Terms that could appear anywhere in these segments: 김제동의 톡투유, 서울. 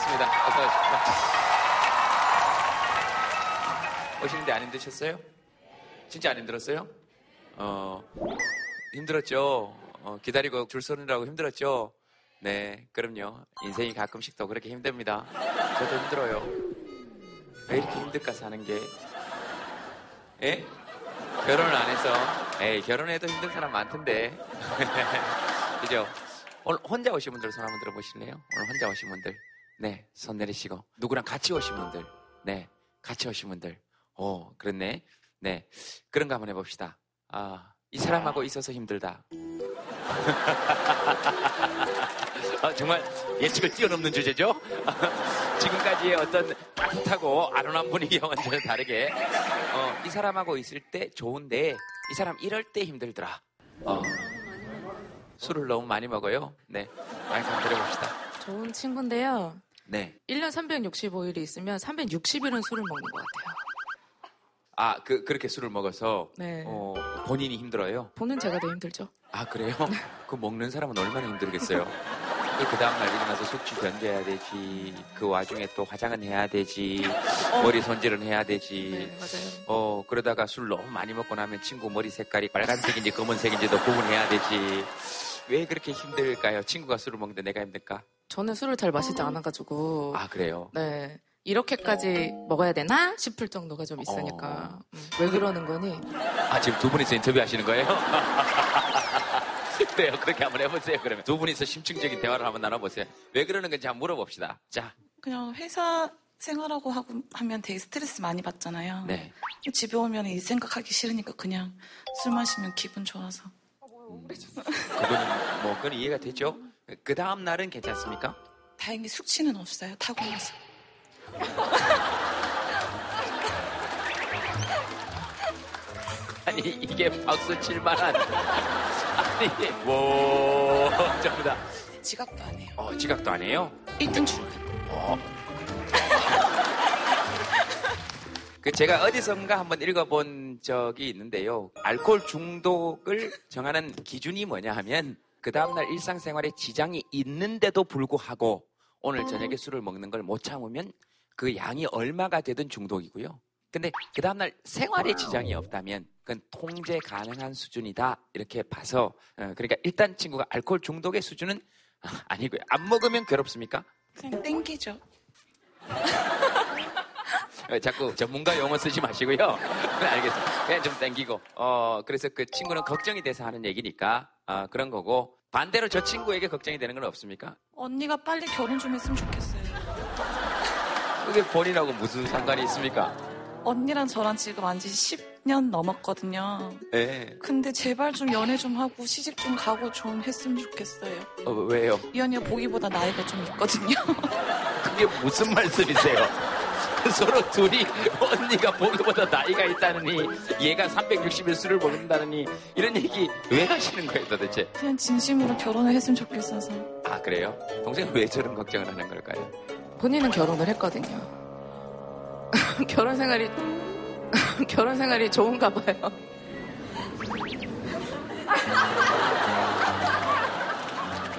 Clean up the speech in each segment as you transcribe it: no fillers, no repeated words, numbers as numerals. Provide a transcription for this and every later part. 반갑습니다. 어서 오십시오. 오시는데 안 힘드셨어요? 진짜 안 힘들었어요? 힘들었죠. 기다리고 줄 서느라고 힘들었죠. 네, 그럼요. 인생이 가끔씩 더 그렇게 힘듭니다. 저도 힘들어요. 왜 이렇게 힘들까 사는 게? 예? 결혼을 안 해서. 에이, 결혼해도 힘든 사람 많던데. 그죠? 오늘 혼자 오신 분들 손 한번 들어보실래요? 오늘 혼자 오신 분들. 네, 손 내리시고. 누구랑 같이 오신 분들. 네, 같이 오신 분들. 오, 그렇네. 네, 그런 거 한번 해봅시다. 아, 이 사람하고 있어서 힘들다. 아, 정말 예측을 뛰어넘는 주제죠? 지금까지의 어떤 따뜻하고 아련한 분위기와 완전히 다르게 이 사람하고 있을 때 좋은데 이 사람 이럴 때 힘들더라. 술을 너무 많이 먹어요. 네, 한번 들어봅시다. 좋은 친구인데요. 네. 1년 365일이 있으면 360일은 술을 먹는 것 같아요. 아, 그렇게 술을 먹어서. 네. 본인이 힘들어요? 보는 제가 더 힘들죠. 아, 그래요? 그 먹는 사람은 얼마나 힘들겠어요? 그 다음날 일어나서 숙취 변제해야 되지. 그 와중에 또 화장은 해야 되지. 머리 손질은 해야 되지. 네, 맞아요. 그러다가 술 너무 많이 먹고 나면 친구 머리 색깔이 빨간색인지 검은색인지도 구분해야 되지. 왜 그렇게 힘들까요? 친구가 술을 먹는데 내가 힘들까? 저는 술을 잘 마시지 않아가지고. 아, 그래요? 네. 이렇게까지 먹어야 되나 싶을 정도가 좀 있으니까. 왜 그러는 거니? 아, 지금 두 분이서 인터뷰하시는 거예요? 그래요. 그렇게 한번 해보세요. 그러면 두 분이서 심층적인 대화를 한번 나눠보세요. 왜 그러는 건지 한번 물어봅시다. 자, 그냥 회사 생활하고 하면 되게 스트레스 많이 받잖아요. 네. 집에 오면 이 생각하기 싫으니까 그냥 술 마시면 기분 좋아서. 그거는 뭐 그건 이해가 되죠. 그 다음 날은 괜찮습니까? 다행히 숙취는 없어요. 타고나서. 아니, 이게 박수 칠만한. 아니, 뭐, 전부 다. 지각도 안 해요. 지각도 안 해요? 1등 출근. 제가 어디선가 한번 읽어본 적이 있는데요. 알코올 중독을 정하는 기준이 뭐냐 하면, 그 다음날 일상생활에 지장이 있는데도 불구하고, 오늘 저녁에 술을 먹는 걸 못 참으면, 그 양이 얼마가 되든 중독이고요. 근데 그 다음날 생활에 지장이 없다면 그건 통제 가능한 수준이다 이렇게 봐서, 그러니까 일단 친구가 알코올 중독의 수준은 아니고요. 안 먹으면 괴롭습니까? 그냥 땡기죠. 자꾸 전문가 용어 쓰지 마시고요. 알겠습니다. 그냥 좀 땡기고. 그래서 그 친구는 걱정이 돼서 하는 얘기니까 그런 거고, 반대로 저 친구에게 걱정이 되는 건 없습니까? 언니가 빨리 결혼 좀 했으면 좋겠어요. 그게 본인하고 무슨 상관이 있습니까? 언니랑 저랑 지금 안지 10년 넘었거든요. 네. 근데 제발 좀 연애 좀 하고 시집 좀 가고 좀 했으면 좋겠어요. 왜요? 이 언니가 보기보다 나이가 좀 있거든요. 그게 무슨 말씀이세요? 서로 둘이 언니가 보기보다 나이가 있다느니 얘가 360일 술을 먹는다느니 이런 얘기 왜 하시는 거예요 도대체? 그냥 진심으로 결혼을 했으면 좋겠어서. 아, 그래요? 동생은 왜 저런 걱정을 하는 걸까요? 본인은 결혼을 했거든요. 결혼 생활이 좋은가 봐요.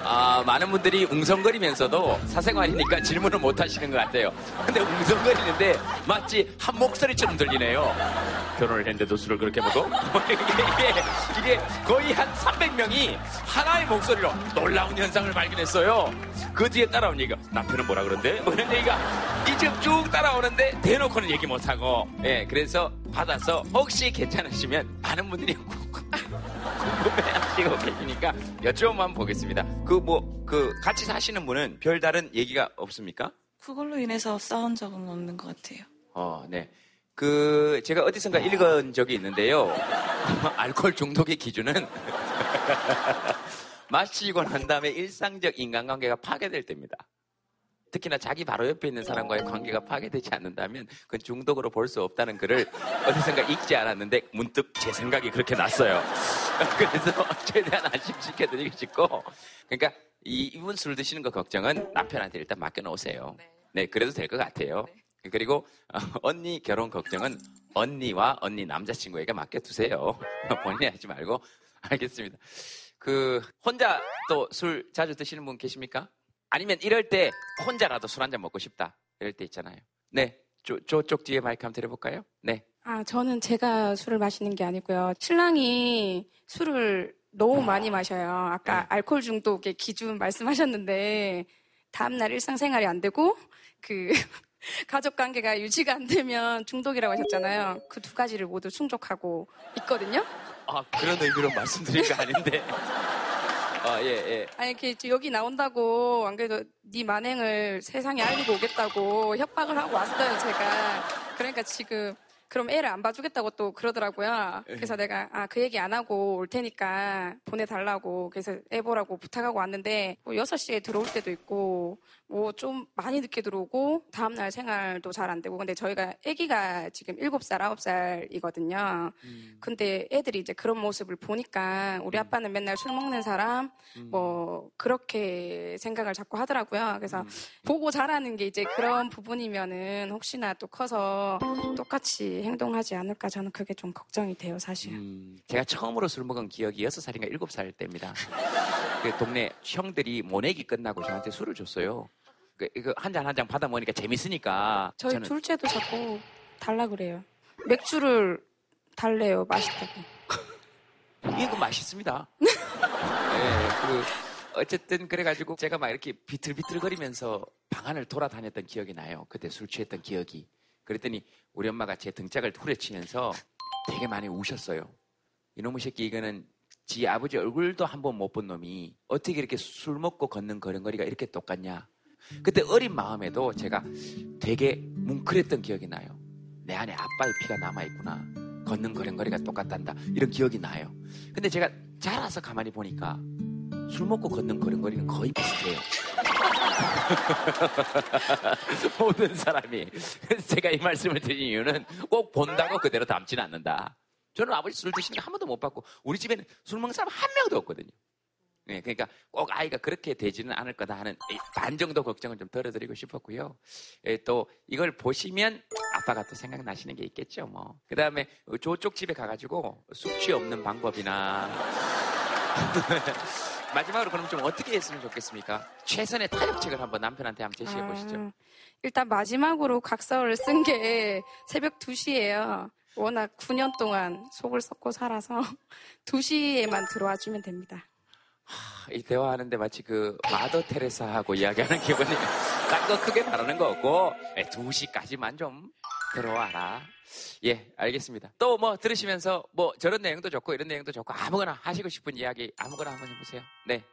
아, 많은 분들이 웅성거리면서도 사생활이니까 질문을 못 하시는 것 같아요. 근데 웅성거리는데 마치 한 목소리처럼 들리네요. 결혼을 했는데도 술을 그렇게 먹어? 이게 거의 한 300명이 하나의 목소리로 놀라운 현상을 발견했어요. 그 뒤에 따라온 얘기가 남편은 뭐라 그러는데? 뭐 이런 얘기가 이쯤 쭉 따라오는데 대놓고는 얘기 못하고. 예, 그래서 받아서 혹시 괜찮으시면 많은 분들이 궁금해하시고 계시니까 여쭤만 보겠습니다. 같이 사시는 분은 별다른 얘기가 없습니까? 그걸로 인해서 싸운 적은 없는 것 같아요. 네. 제가 어디선가 읽은 적이 있는데요. 알코올 중독의 기준은 마시고 난 다음에 일상적 인간관계가 파괴될 때입니다. 특히나 자기 바로 옆에 있는 사람과의 관계가 파괴되지 않는다면 그건 중독으로 볼 수 없다는 글을 어디선가 읽지 않았는데 문득 제 생각이 그렇게 났어요. 그래서 최대한 안심시켜드리고 싶고, 그러니까 이분 술 드시는 거 걱정은 남편한테 일단 맡겨놓으세요. 네, 그래도 될 것 같아요. 그리고 언니 결혼 걱정은 언니와 언니 남자친구에게 맡겨두세요. 본인이 하지 말고. 알겠습니다. 혼자 또 술 자주 드시는 분 계십니까? 아니면 이럴 때 혼자라도 술 한잔 먹고 싶다. 이럴 때 있잖아요. 네. 저쪽 뒤에 마이크 한번 드려볼까요? 네. 아, 저는 제가 술을 마시는 게 아니고요. 신랑이 술을 너무 많이 마셔요. 아까 알코올 중독의 기준 말씀하셨는데 다음날 일상생활이 안 되고 가족관계가 유지가 안 되면 중독이라고 하셨잖아요. 그 두 가지를 모두 충족하고 있거든요. 아, 그런 의미로 말씀드린 거 아닌데. 아, 예, 예. 아니, 이렇게 여기 나온다고 안 그래도 네 만행을 세상에 알리고 오겠다고 협박을 하고 왔어요, 제가. 그러니까 지금 그럼 애를 안 봐주겠다고 또 그러더라고요. 그래서 내가 그 얘기 안 하고 올 테니까 보내달라고 그래서 애 보라고 부탁하고 왔는데 뭐 6시에 들어올 때도 있고 뭐 좀 많이 늦게 들어오고 다음날 생활도 잘 안 되고 근데 저희가 애기가 지금 7살, 9살이거든요. 근데 애들이 이제 그런 모습을 보니까 우리 아빠는 맨날 술 먹는 사람 뭐 그렇게 생각을 자꾸 하더라고요. 그래서 보고 자라는 게 이제 그런 부분이면은 혹시나 또 커서 똑같이 행동하지 않을까 저는 그게 좀 걱정이 돼요 사실. 제가 처음으로 술 먹은 기억이 6살인가 7살 때입니다. 그 동네 형들이 모내기 끝나고 저한테 술을 줬어요. 그 한 잔 받아 먹으니까 재밌으니까. 저희 저는... 둘째도 자꾸 달라 그래요. 맥주를 달래요 맛있다고. 이거 맛있습니다. 네, 어쨌든 그래가지고 제가 막 이렇게 비틀비틀거리면서 방안을 돌아다녔던 기억이 나요. 그때 술 취했던 기억이. 그랬더니 우리 엄마가 제 등짝을 후려치면서 되게 많이 우셨어요. 이놈의 새끼 이거는 지 아버지 얼굴도 한 번 못 본 놈이 어떻게 이렇게 술 먹고 걷는 걸음걸이가 이렇게 똑같냐. 그때 어린 마음에도 제가 되게 뭉클했던 기억이 나요. 내 안에 아빠의 피가 남아있구나. 걷는 걸음걸이가 똑같단다. 이런 기억이 나요. 근데 제가 자라서 가만히 보니까 술 먹고 걷는 걸음걸이는 거의 비슷해요. 모든 사람이. 그래서 제가 이 말씀을 드린 이유는 꼭 본다고 그대로 담지는 않는다. 저는 아버지 술 드시는 거 한 번도 못 봤고 우리 집에는 술 먹는 사람 한 명도 없거든요. 네, 그러니까 꼭 아이가 그렇게 되지는 않을 거다 하는 반 정도 걱정을 좀 덜어드리고 싶었고요. 또 이걸 보시면 아빠가 또 생각나시는 게 있겠죠. 뭐 그 다음에 저쪽 집에 가가지고 숙취 없는 방법이나 마지막으로 그럼 좀 어떻게 했으면 좋겠습니까? 최선의 타협책을 한번 남편한테 한번 제시해 보시죠. 일단 마지막으로 각서를 쓴 게 새벽 2시예요. 워낙 9년 동안 속을 썩고 살아서 2시에만 들어와 주면 됩니다. 이 대화하는데 마치 그 마더 테레사하고 이야기하는 기분이 딴 거 크게 바라는 거 없고 2시까지만 좀 들어와라. 예, 알겠습니다. 또 뭐 들으시면서 뭐 저런 내용도 좋고 이런 내용도 좋고 아무거나 하시고 싶은 이야기 아무거나 한번 해보세요. 네.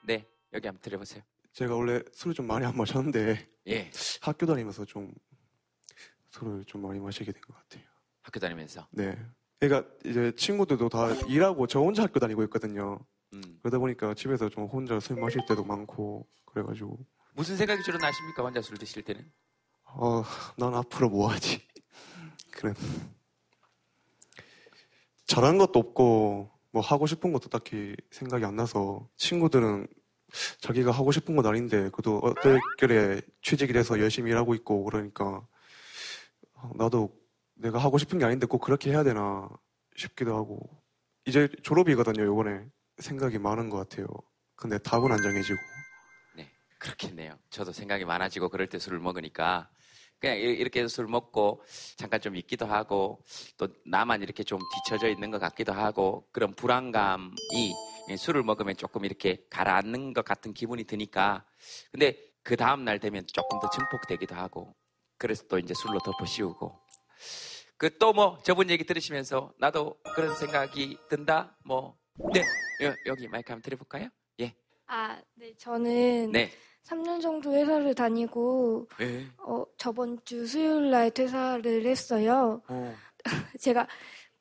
여기 한번 들어보세요. 제가 원래 술을 좀 많이 안 마셨는데 예. 학교 다니면서 좀 술을 좀 많이 마시게 된 것 같아요. 학교 다니면서? 네. 그러니까 이제 친구들도 다 일하고 저 혼자 학교 다니고 있거든요. 그러다 보니까 집에서 좀 혼자 술 마실 때도 많고 그래가지고 무슨 생각이 주로 나십니까? 혼자 술 드실 때는? 난 앞으로 뭐 하지? 그래. 잘한 것도 없고 뭐 하고 싶은 것도 딱히 생각이 안 나서 친구들은 자기가 하고 싶은 건 아닌데 그래도 어떻게 취직이 돼서 열심히 일하고 있고 그러니까 나도 내가 하고 싶은 게 아닌데 꼭 그렇게 해야 되나 싶기도 하고 이제 졸업이거든요 요번에 생각이 많은 것 같아요. 근데 답은 안 정해지고 네 그렇겠네요. 저도 생각이 많아지고 그럴 때 술을 먹으니까 그냥 이렇게 해서 술 먹고 잠깐 좀 있기도 하고 또 나만 이렇게 좀 뒤쳐져 있는 것 같기도 하고 그런 불안감이 술을 먹으면 조금 이렇게 가라앉는 것 같은 기분이 드니까 근데 그 다음날 되면 조금 더 증폭되기도 하고 그래서 또 이제 술로 덮어씌우고 그 또 뭐 저분 얘기 들으시면서 나도 그런 생각이 든다 뭐 네 여기 마이크 한번 드려볼까요? 예. 아, 네 저는 네. 3년 정도 회사를 다니고 네. 저번 주 수요일 날 퇴사를 했어요. 제가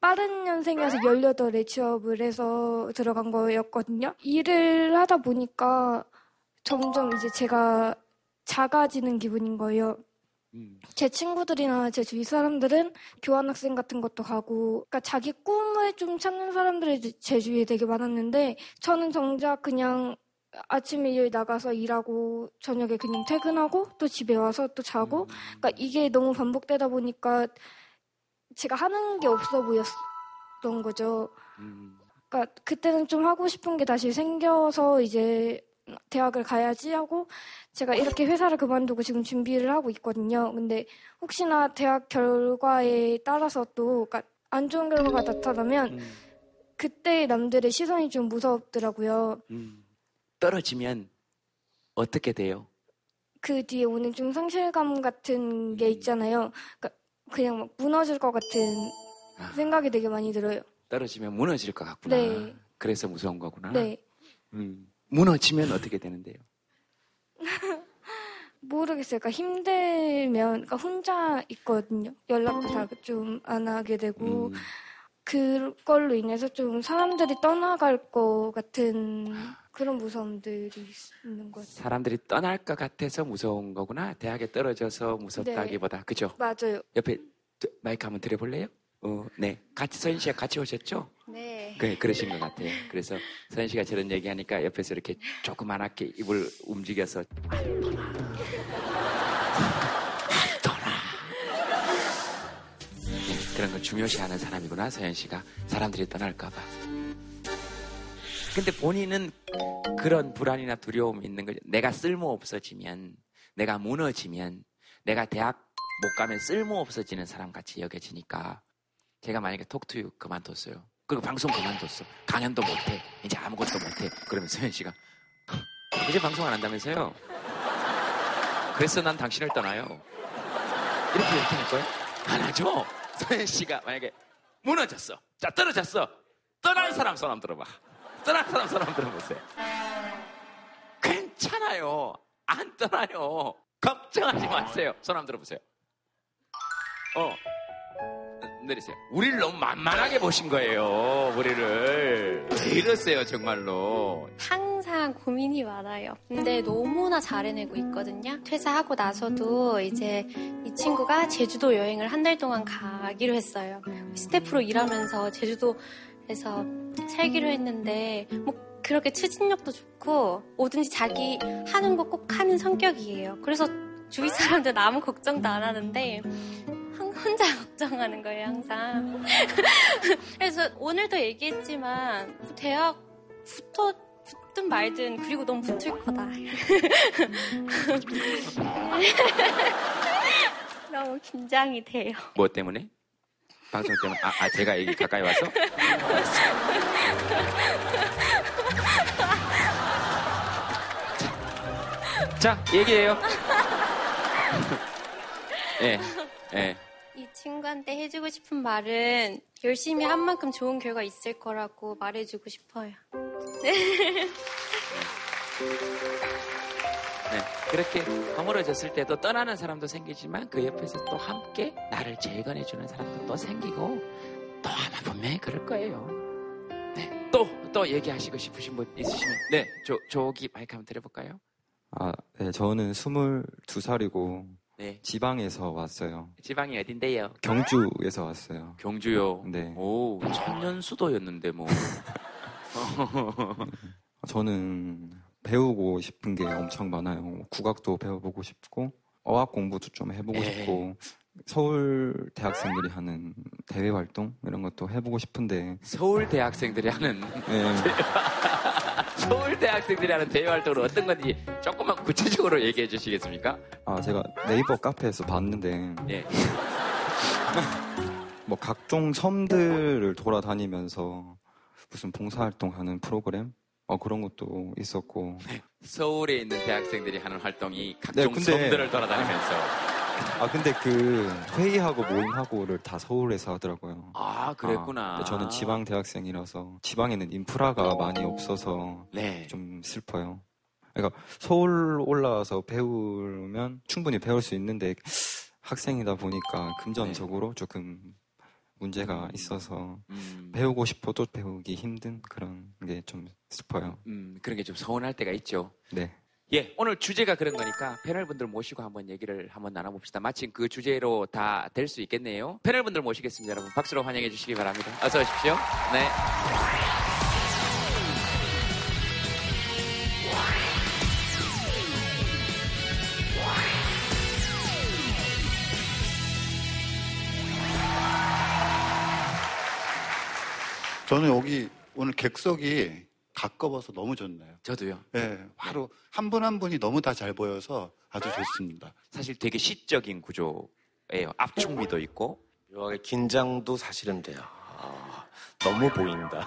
빠른 년생이어서 18에 취업을 해서 들어간 거였거든요. 일을 하다 보니까 점점 이제 제가 작아지는 기분인 거예요. 제 친구들이나 제 주위 사람들은 교환학생 같은 것도 가고 그러니까 자기 꿈을 좀 찾는 사람들이 제 주위에 되게 많았는데 저는 정작 그냥 아침에 일 나가서 일하고 저녁에 그냥 퇴근하고 또 집에 와서 또 자고 그러니까 이게 너무 반복되다 보니까 제가 하는 게 없어 보였던 거죠. 그러니까 그때는 좀 하고 싶은 게 다시 생겨서 이제 대학을 가야지 하고 제가 이렇게 회사를 그만두고 지금 준비를 하고 있거든요. 근데 혹시나 대학 결과에 따라서 또 안 좋은 결과가 나타나면 그때 남들의 시선이 좀 무섭더라고요. 떨어지면 어떻게 돼요? 그 뒤에 오는 좀 상실감 같은 게 있잖아요. 그러니까 그냥 막 무너질 것 같은 생각이 되게 많이 들어요. 떨어지면 무너질 것 같구나. 네. 그래서 무서운 거구나. 네. 무너지면 어떻게 되는데요? 모르겠어요. 그러니까 힘들면 그러니까 혼자 있거든요. 연락도 다 좀 안 하게 되고 그걸로 인해서 좀 사람들이 떠나갈 것 같은 그런 무서움들이 있는 것 같아요. 사람들이 떠날 것 같아서 무서운 거구나. 대학에 떨어져서 무섭다기보다. 네. 그죠? 맞아요. 옆에 마이크 한번 들어볼래요? 네. 같이 서인 씨가 같이 오셨죠? 네. 네, 그러신 것 같아요. 그래서 서인 씨가 저런 얘기하니까 옆에서 이렇게 조그맣게 입을 움직여서 안 떠나. 안 떠나. 네, 그런 걸 중요시하는 사람이구나, 서인 씨가. 사람들이 떠날까봐. 근데 본인은 그런 불안이나 두려움이 있는 거죠. 내가 쓸모 없어지면, 내가 무너지면, 내가 대학 못 가면 쓸모 없어지는 사람 같이 여겨지니까. 제가 만약에 톡투유 그만뒀어요. 그리고 방송 그만뒀어. 강연도 못해. 이제 아무것도 못해. 그러면 서현 씨가 이제 방송 안 한다면서요? 그래서 난 당신을 떠나요. 이렇게 할 거예요? 안 하죠? 서현 씨가 만약에 무너졌어. 자, 떨어졌어. 떠난 사람 소름 들어봐. 떠난 사람 소름 들어보세요. 괜찮아요. 안 떠나요. 걱정하지 마세요. 소름 들어보세요. 내리세요. 우리를 너무 만만하게 보신 거예요. 우리를. 왜 이러세요, 정말로. 항상 고민이 많아요. 근데 너무나 잘해내고 있거든요. 퇴사하고 나서도 이제 이 친구가 제주도 여행을 한 달 동안 가기로 했어요. 스태프로 일하면서 제주도에서 살기로 했는데 뭐 그렇게 추진력도 좋고 뭐든지 자기 하는 거 꼭 하는 성격이에요. 그래서 주위 사람들 아무 걱정도 안 하는데 혼자 걱정하는 거예요, 항상. 그래서 오늘도 얘기했지만 대학 붙든 말든 그리고 넌 붙을 거다. 너무 긴장이 돼요. 뭐 때문에? 방송 때문에? 제가 얘기 가까이 와서? 자, 얘기해요. 예. 네. 이 친구한테 해주고 싶은 말은 열심히 한 만큼 좋은 결과 있을 거라고 말해주고 싶어요. 네. 네. 그렇게 허물어졌을 때도 떠나는 사람도 생기지만 그 옆에서 또 함께 나를 재건해주는 사람도 또 생기고 또 아마 분명히 그럴 거예요. 네. 또 얘기하시고 싶으신 분 있으시면 네. 저기 마이크 한번 드려볼까요? 네. 저는 22살이고 네. 지방에서 왔어요. 지방이 어딘데요? 경주에서 왔어요. 경주요? 네. 오, 청년 수도였는데 뭐. 저는 배우고 싶은 게 엄청 많아요. 국악도 배워보고 싶고 어학 공부도 좀 해보고 싶고 서울 대학생들이 하는 대외 활동 이런 것도 해보고 싶은데 서울 대학생들이 하는 네. 서울 대학생들이 하는 대외 활동은 어떤 건지 조금만 구체적으로 얘기해 주시겠습니까? 제가 네이버 카페에서 봤는데 예. 뭐 각종 섬들을 돌아다니면서 무슨 봉사활동하는 프로그램 그런 것도 있었고 서울에 있는 대학생들이 하는 활동이 각종 네, 근데... 섬들을 돌아다니면서 근데 그 회의하고 모임하고를 다 서울에서 하더라고요. 그랬구나. 저는 지방 대학생이라서 지방에는 인프라가 많이 없어서 네. 좀 슬퍼요. 그러니까 서울 올라와서 배우면 충분히 배울 수 있는데 학생이다 보니까 금전적으로 네. 조금 문제가 있어서 배우고 싶어도 배우기 힘든 그런 게 좀 슬퍼요. 그런 게 좀 서운할 때가 있죠. 네. 예, 오늘 주제가 그런 거니까 패널분들 모시고 한번 얘기를 한번 나눠봅시다. 마침 그 주제로 다 될 수 있겠네요. 패널분들 모시겠습니다. 여러분 박수로 환영해 주시기 바랍니다. 어서 오십시오. 네. 저는 여기 오늘 객석이 가까워서 너무 좋네요. 저도요. 네, 바로 한 분 한 분이 너무 다 잘 보여서 아주 좋습니다. 사실 되게 시적인 구조예요. 압축미도 있고. 묘하게 긴장도 사실은 돼요. 아, 너무 보인다.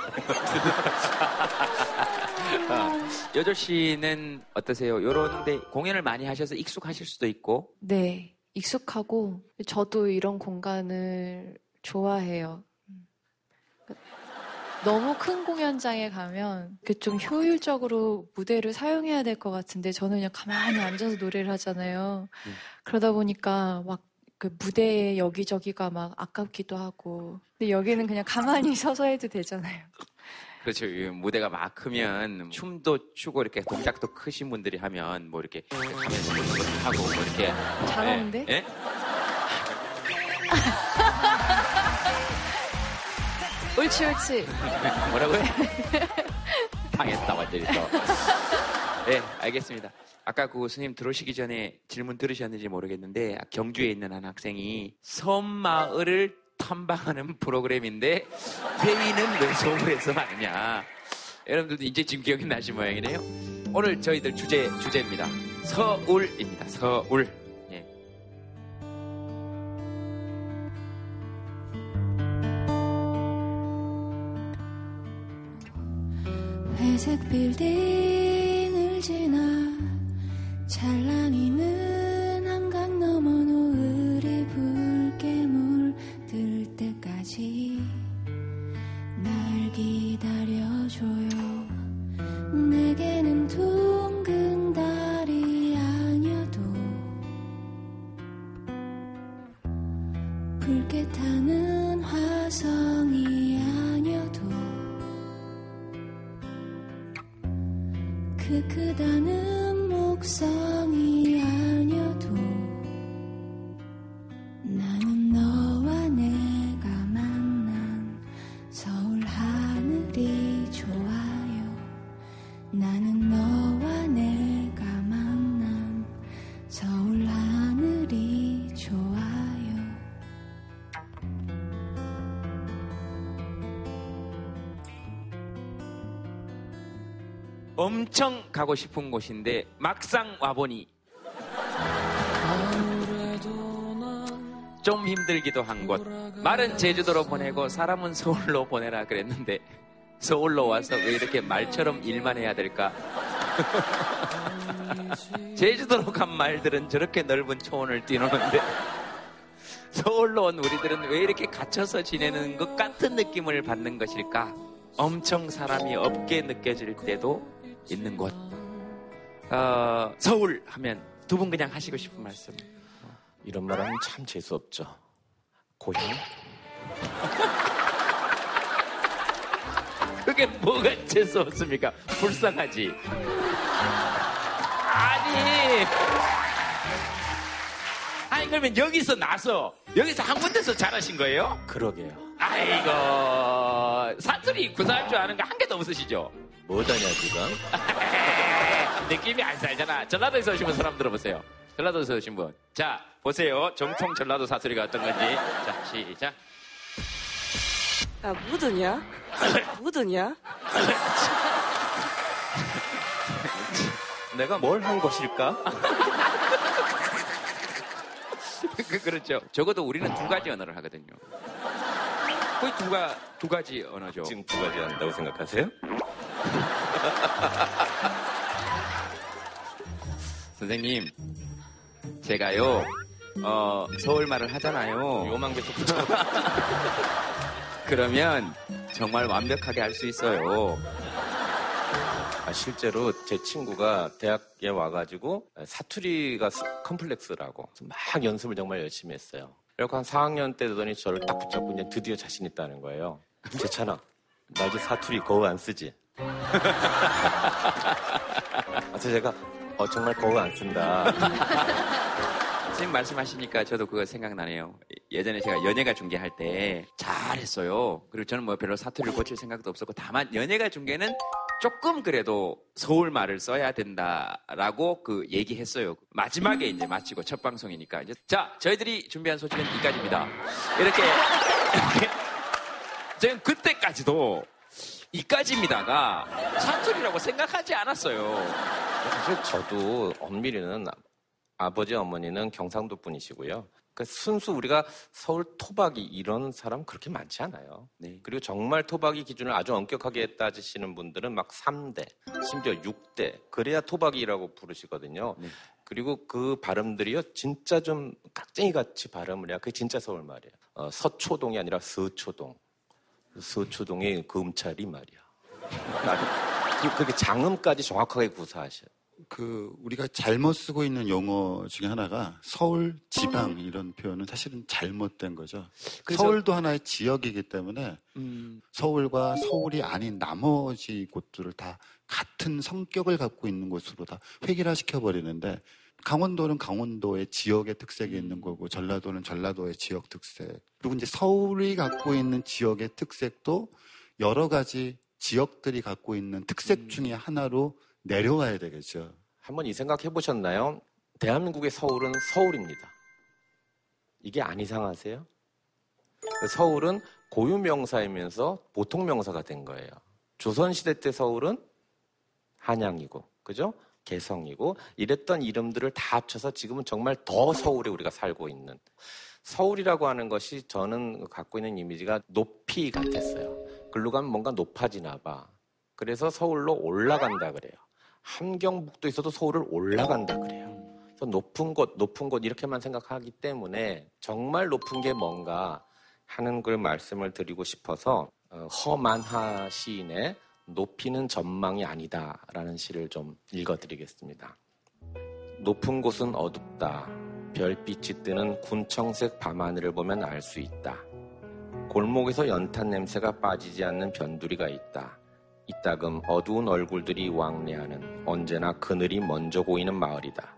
여절 씨는 어떠세요? 이런 데 공연을 많이 하셔서 익숙하실 수도 있고. 네, 익숙하고 저도 이런 공간을 좋아해요. 너무 큰 공연장에 가면 좀 효율적으로 무대를 사용해야 될 것 같은데 저는 그냥 가만히 앉아서 노래를 하잖아요. 그러다 보니까 막 그 무대에 여기저기가 막 아깝기도 하고. 근데 여기는 그냥 가만히 서서 해도 되잖아요. 그렇죠. 무대가 막 크면 춤도 추고 이렇게 동작도 크신 분들이 하면 뭐 이렇게 가면서 하고 뭐 이렇게 잘하는데? 예? 옳지, 옳지. 뭐라고요? 당했다, 완전히 또. 네, 알겠습니다. 아까 그 스님 들어오시기 전에 질문 들으셨는지 모르겠는데, 경주에 있는 한 학생이 섬마을을 탐방하는 프로그램인데, 회의는 왜 서울에서 하느냐. 여러분들도 이제 지금 기억이 나신 모양이네요. 오늘 저희들 주제입니다. 서울입니다, 서울. 회색 빌딩을 지나 찰랑이는 한강 너머 노을에 붉게 물들 때까지 날 기다려줘요. 내게는 둥근 달이 아니어도 붉게 타는 화성이 아니어도 그 크다는 목성이 아니어도 나는 너와 내가 만난 서울 하늘이 좋아요. 나는 너와 내가 만난 서울 하늘이 좋아요. 엄청 가고 싶은 곳인데 막상 와보니 좀 힘들기도 한 곳. 말은 제주도로 보내고 사람은 서울로 보내라 그랬는데 서울로 와서 왜 이렇게 말처럼 일만 해야 될까? 제주도로 간 말들은 저렇게 넓은 초원을 뛰노는데 서울로 온 우리들은 왜 이렇게 갇혀서 지내는 것 같은 느낌을 받는 것일까? 엄청 사람이 없게 느껴질 때도 있는 곳. 서울 하면 두 분 그냥 하시고 싶은 말씀. 이런 말하면 참 재수없죠. 고향? 그게 뭐가 재수없습니까? 불쌍하지. 아니 그러면 여기서 나서 여기서 한 군데서 잘하신 거예요? 그러게요. 아이고 사투리 구사할 줄 아는 거 한 개도 없으시죠? 뭐다냐 지금? 느낌이 안 살잖아. 전라도에서 오신 분 사람 들어보세요. 전라도에서 오신 분. 자 보세요. 정통 전라도 사투리가 어떤 건지. 자 시작. 아 뭐더냐? 뭐더냐? 내가 뭘 한 것일까? 그렇죠. 적어도 우리는 두 가지 언어를 하거든요. 거의 두 가지 언어죠. 지금 두 가지 한다고 생각하세요? 선생님, 제가요, 서울말을 하잖아요. 요만 계속 붙여. 그러면 정말 완벽하게 할 수 있어요. 아, 실제로 제 친구가 대학에 와가지고 사투리가 컴플렉스라고 막 연습을 정말 열심히 했어요. 그리고 한 4학년 때 되더니 저를 딱 붙잡고 이제 드디어 자신 있다는 거예요. 재찬아, 나 이제 사투리 거의 안 쓰지? 그래서 제가 정말 거울 안 쓴다. 선생님 말씀하시니까 저도 그거 생각나네요. 예전에 제가 연예가 중계할 때 잘했어요. 그리고 저는 뭐 별로 사투리를 고칠 생각도 없었고 다만 연예가 중계는 조금 그래도 서울말을 써야 된다라고 그 얘기했어요. 마지막에 이제 마치고 첫 방송이니까 이제 자 저희들이 준비한 소식은 이까지입니다. 이렇게 저는 그때까지도 이까지입니다가 사투리라고 생각하지 않았어요. 사실 저도 엄밀히는 아버지 어머니는 경상도 분이시고요. 그러니까 순수 우리가 서울 토박이 이런 사람 그렇게 많지 않아요. 네. 그리고 정말 토박이 기준을 아주 엄격하게 따지시는 분들은 막 3대, 심지어 6대 그래야 토박이라고 부르시거든요. 네. 그리고 그 발음들이요 진짜 좀 깍쟁이같이 발음을 해야 그게 진짜 서울 말이에요. 서초동이 아니라 서초동. 서초동의 그 음찰이 말이야. 그렇게 장음까지 정확하게 구사하셔. 그 우리가 잘못 쓰고 있는 용어 중에 하나가 서울, 지방 이런 표현은 사실은 잘못된 거죠. 서울도 하나의 지역이기 때문에 서울과 서울이 아닌 나머지 곳들을 다 같은 성격을 갖고 있는 곳으로 다 획일화시켜 버리는데 강원도는 강원도의 지역의 특색이 있는 거고 전라도는 전라도의 지역 특색. 그리고 이제 서울이 갖고 있는 지역의 특색도 여러 가지 지역들이 갖고 있는 특색 중에 하나로 내려와야 되겠죠. 한번 이 생각 해보셨나요? 대한민국의 서울은 서울입니다. 이게 안 이상하세요? 서울은 고유 명사이면서 보통 명사가 된 거예요. 조선시대 때 서울은 한양이고, 그죠? 개성이고, 이랬던 이름들을 다 합쳐서 지금은 정말 더 서울에 우리가 살고 있는. 서울이라고 하는 것이 저는 갖고 있는 이미지가 높이 같았어요. 글로 가면 뭔가 높아지나 봐. 그래서 서울로 올라간다 그래요. 함경북도 있어도 서울을 올라간다 그래요. 그래서 높은 곳 이렇게만 생각하기 때문에 정말 높은 게 뭔가 하는 걸 말씀을 드리고 싶어서 허만하 시인의 높이는 전망이 아니다라는 시를 좀 읽어드리겠습니다. 높은 곳은 어둡다. 별빛이 뜨는 군청색 밤하늘을 보면 알 수 있다. 골목에서 연탄 냄새가 빠지지 않는 변두리가 있다. 이따금 어두운 얼굴들이 왕래하는 언제나 그늘이 먼저 보이는 마을이다.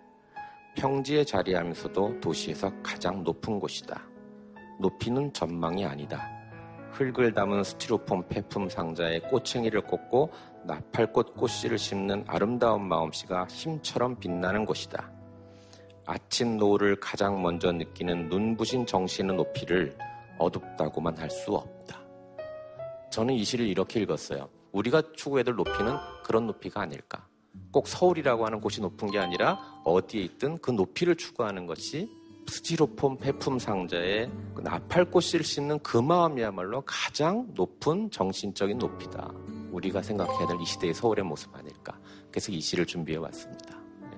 평지에 자리하면서도 도시에서 가장 높은 곳이다. 높이는 전망이 아니다. 흙을 담은 스티로폼 폐품 상자에 꼬챙이를 꽂고 나팔꽃 꽃씨를 심는 아름다운 마음씨가 힘처럼 빛나는 곳이다. 아침 노을을 가장 먼저 느끼는 눈부신 정신의 높이를 어둡다고만 할 수 없다. 저는 이 시를 이렇게 읽었어요. 우리가 추구해들 높이는 그런 높이가 아닐까. 꼭 서울이라고 하는 곳이 높은 게 아니라 어디에 있든 그 높이를 추구하는 것이 스티로폼 폐품 상자에 나팔꽃씨를 씹는 그 마음이야말로 가장 높은 정신적인 높이다. 우리가 생각해야 될 이 시대의 서울의 모습 아닐까. 그래서 이 시를 준비해 왔습니다. 네.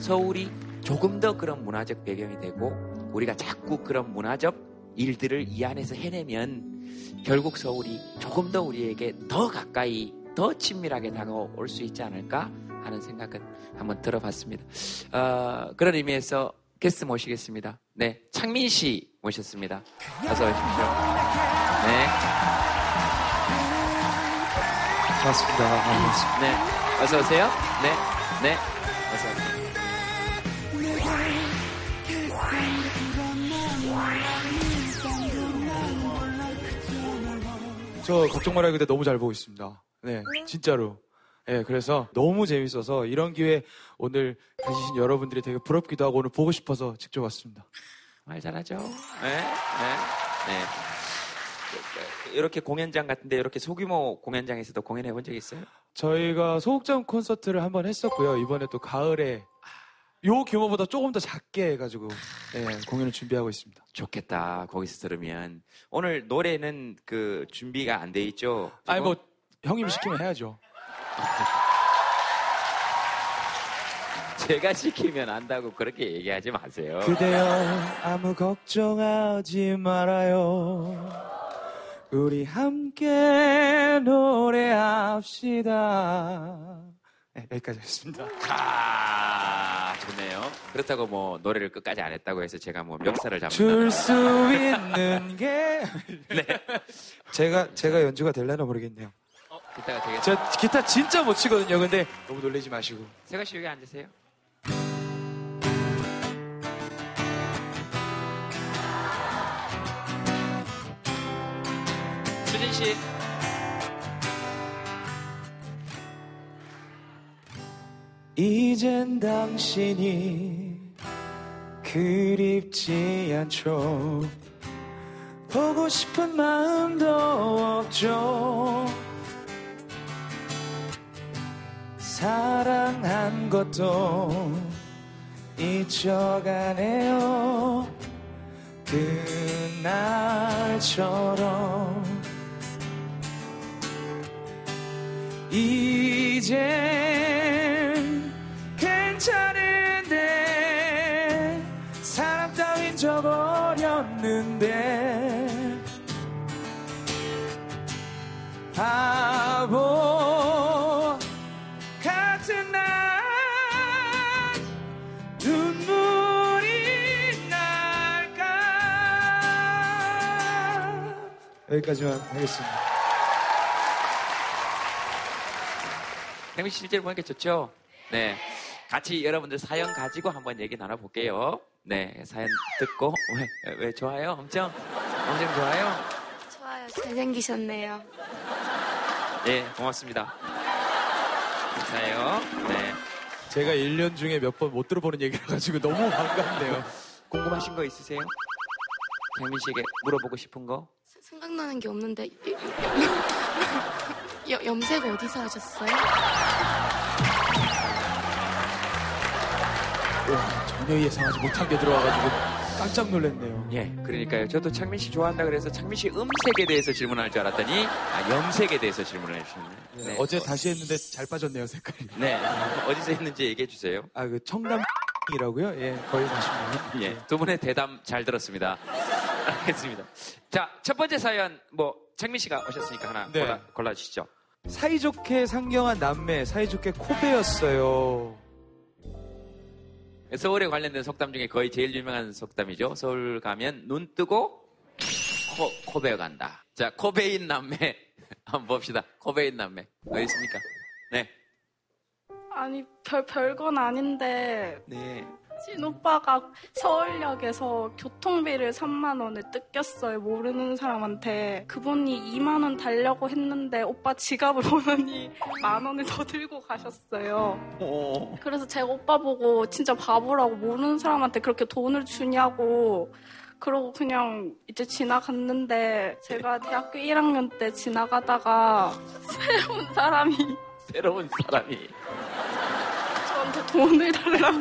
서울이 조금 더 그런 문화적 배경이 되고 우리가 자꾸 그런 문화적 일들을 이 안에서 해내면 결국 서울이 조금 더 우리에게 더 가까이 더 친밀하게 다가올 수 있지 않을까 하는 생각은 한번 들어봤습니다. 그런 의미에서 게스트 모시겠습니다. 네, 창민 씨 모셨습니다. 어서 오십시오. 네, 반갑습니다. 반갑습니다. 네, 어서 오세요. 네, 네, 어서 오세요. 저 걱정 말아야 근데 너무 잘 보고 있습니다. 네, 진짜로. 예, 그래서 너무 재밌어서 이런 기회에 오늘 계신 여러분들이 되게 부럽기도 하고 오늘 보고 싶어서 직접 왔습니다. 말 잘하죠? 네. 이렇게 공연장 같은데 이렇게 소규모 공연장에서도 공연해 본 적 있어요? 저희가 소극장 콘서트를 한번 했었고요. 이번에 또 가을에 요 규모보다 조금 더 작게 해가지고 예, 공연을 준비하고 있습니다. 좋겠다. 거기서 들으면. 오늘 노래는 그 준비가 안 돼 있죠? 아니 뭐 형님 시키면 해야죠. 제가 시키면 안다고 그렇게 얘기하지 마세요. 그대여 아무 걱정하지 말아요. 우리 함께 노래합시다. 네, 여기까지 하겠습니다. 좋네요. 그렇다고 뭐 노래를 끝까지 안 했다고 해서 제가 뭐 멱살을 잡는다. 줄 수 있는 게 네. 제가 연주가 될려나 모르겠네요. 기타가 되게. 저 기타 진짜 못 치거든요. 근데 너무 놀라지 마시고. 세가 씨 여기 앉으세요. 수진 씨. 이젠 당신이 그립지 않죠. 보고 싶은 마음도 없죠. 사랑한 것도 잊혀가네요. 그날처럼 이젠 괜찮은데 사람 따윈 잊어버렸는데 바보 같은 날 눈물이 날까. 여기까지만 하겠습니다. 태민 씨 실제로 보니까 좋죠? 네. 같이 여러분들 사연 가지고 한번 얘기 나눠볼게요. 네. 사연 듣고. 왜 좋아요? 엄청 좋아요? 좋아요. 잘생기셨네요. 네. 고맙습니다. 감사해요. 네. 제가 1년 중에 몇 번 못 들어보는 얘기를 가지고 너무 반갑네요. 궁금하신 거 있으세요? 태민 씨에게 물어보고 싶은 거? 생각나는 게 없는데. 염색 어디서 하셨어요? 와, 전혀 예상하지 못한 게 들어와가지고 깜짝 놀랐네요. 예, 그러니까요. 저도 창민 씨 좋아한다 그래서 창민 씨 음색에 대해서 질문할 줄 알았더니 염색에 대해서 질문을 해주셨네요. 네, 네. 어제 다시 했는데 잘 빠졌네요, 색깔이. 네, 어디서 했는지 얘기해 주세요. 그 청담이라고요? 예, 거의 맞습니다. 예, 두 분의 대담 잘 들었습니다. 알겠습니다. 자, 첫 번째 사연 창민 씨가 오셨으니까 하나 네. 골라주시죠. 사이좋게 상경한 남매, 사이좋게 코베였어요. 서울에 관련된 속담 중에 거의 제일 유명한 속담이죠. 서울 가면 눈 뜨고 코베어 간다. 자, 코베인 남매 한번 봅시다. 코베인 남매 어디 있습니까? 네. 아니 별건 아닌데. 네. 친오빠가 서울역에서 교통비를 3만 원을 뜯겼어요. 모르는 사람한테. 그분이 2만 원 달라고 했는데 오빠 지갑을 보더니 만 원을 더 들고 가셨어요. 그래서 제가 오빠 보고 진짜 바보라고 모르는 사람한테 그렇게 돈을 주냐고 그러고 그냥 이제 지나갔는데 제가 대학교 1학년 때 지나가다가 새로운 사람이 저한테 돈을 달라고.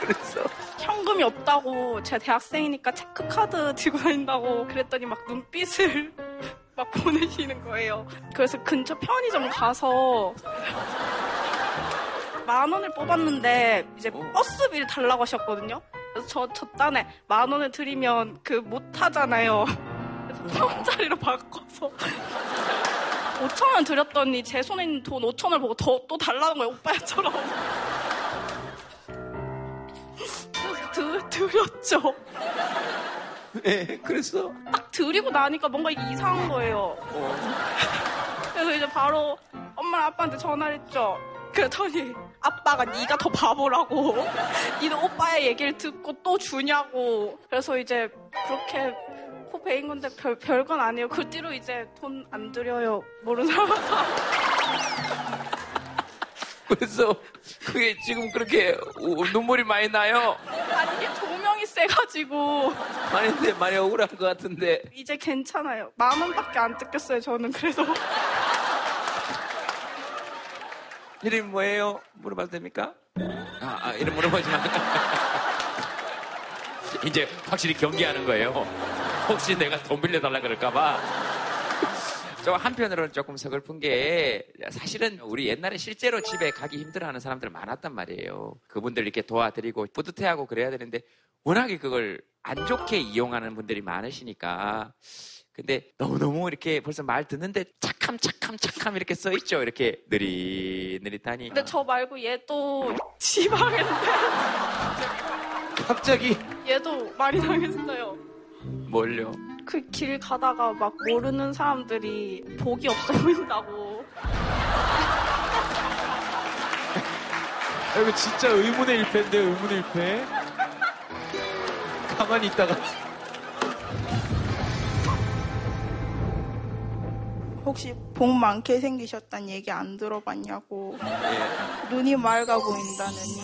그래서 현금이 없다고 제가 대학생이니까 체크카드 들고 다닌다고 그랬더니 막 눈빛을 막 보내시는 거예요. 그래서 근처 편의점 가서 10,000원을 뽑았는데 이제 버스비를 달라고 하셨거든요. 그래서 저 딴에 10,000원을 드리면 그 못 타잖아요. 그래서 1,000원짜리로 바꿔서 5,000원 드렸더니 제 손에 있는 돈 5,000원을 보고 또 달라는 거예요. 오빠처럼. 드렸죠. 네, 그래서 딱 드리고 나니까 뭔가 이상한 거예요. 그래서 이제 바로 엄마랑 아빠한테 전화를 했죠. 그랬더니 아빠가 네가 더 바보라고. 니는 오빠의 얘기를 듣고 또 주냐고. 그래서 이제 그렇게 코 베인 건데 별건 아니에요. 그 뒤로 이제 돈 안 드려요. 모르는 사람한테. 그래서 그게 지금 그렇게 눈물이 많이 나요. 아니 이게 조명이 세가지고. 아니 근데 많이 억울한 것 같은데. 이제 괜찮아요. 10,000원밖에 안 뜯겼어요 저는. 그래서 이름 뭐예요? 물어봐도 됩니까? 이름 물어보지 마. 이제 확실히 경계하는 거예요. 혹시 내가 돈 빌려달라 그럴까봐. 저 한편으로는 조금 서글픈 게 사실은 우리 옛날에 실제로 집에 가기 힘들어하는 사람들 많았단 말이에요. 그분들 이렇게 도와드리고 뿌듯해하고 그래야 되는데 워낙에 그걸 안 좋게 이용하는 분들이 많으시니까. 근데 너무너무 이렇게 벌써 말 듣는데 착함 이렇게 써있죠. 이렇게 느릿느릿하니. 근데 저 말고 얘 또 지방인데 갑자기 얘도 말이 당했어요. 뭘요? 그 길 가다가 막 모르는 사람들이 복이 없어 보인다고. 이거 진짜 의문의 일패인데. 의문의 일패. 가만히 있다가 혹시 복 많게 생기셨단 얘기 안 들어봤냐고. 예. 눈이 맑아 보인다느니.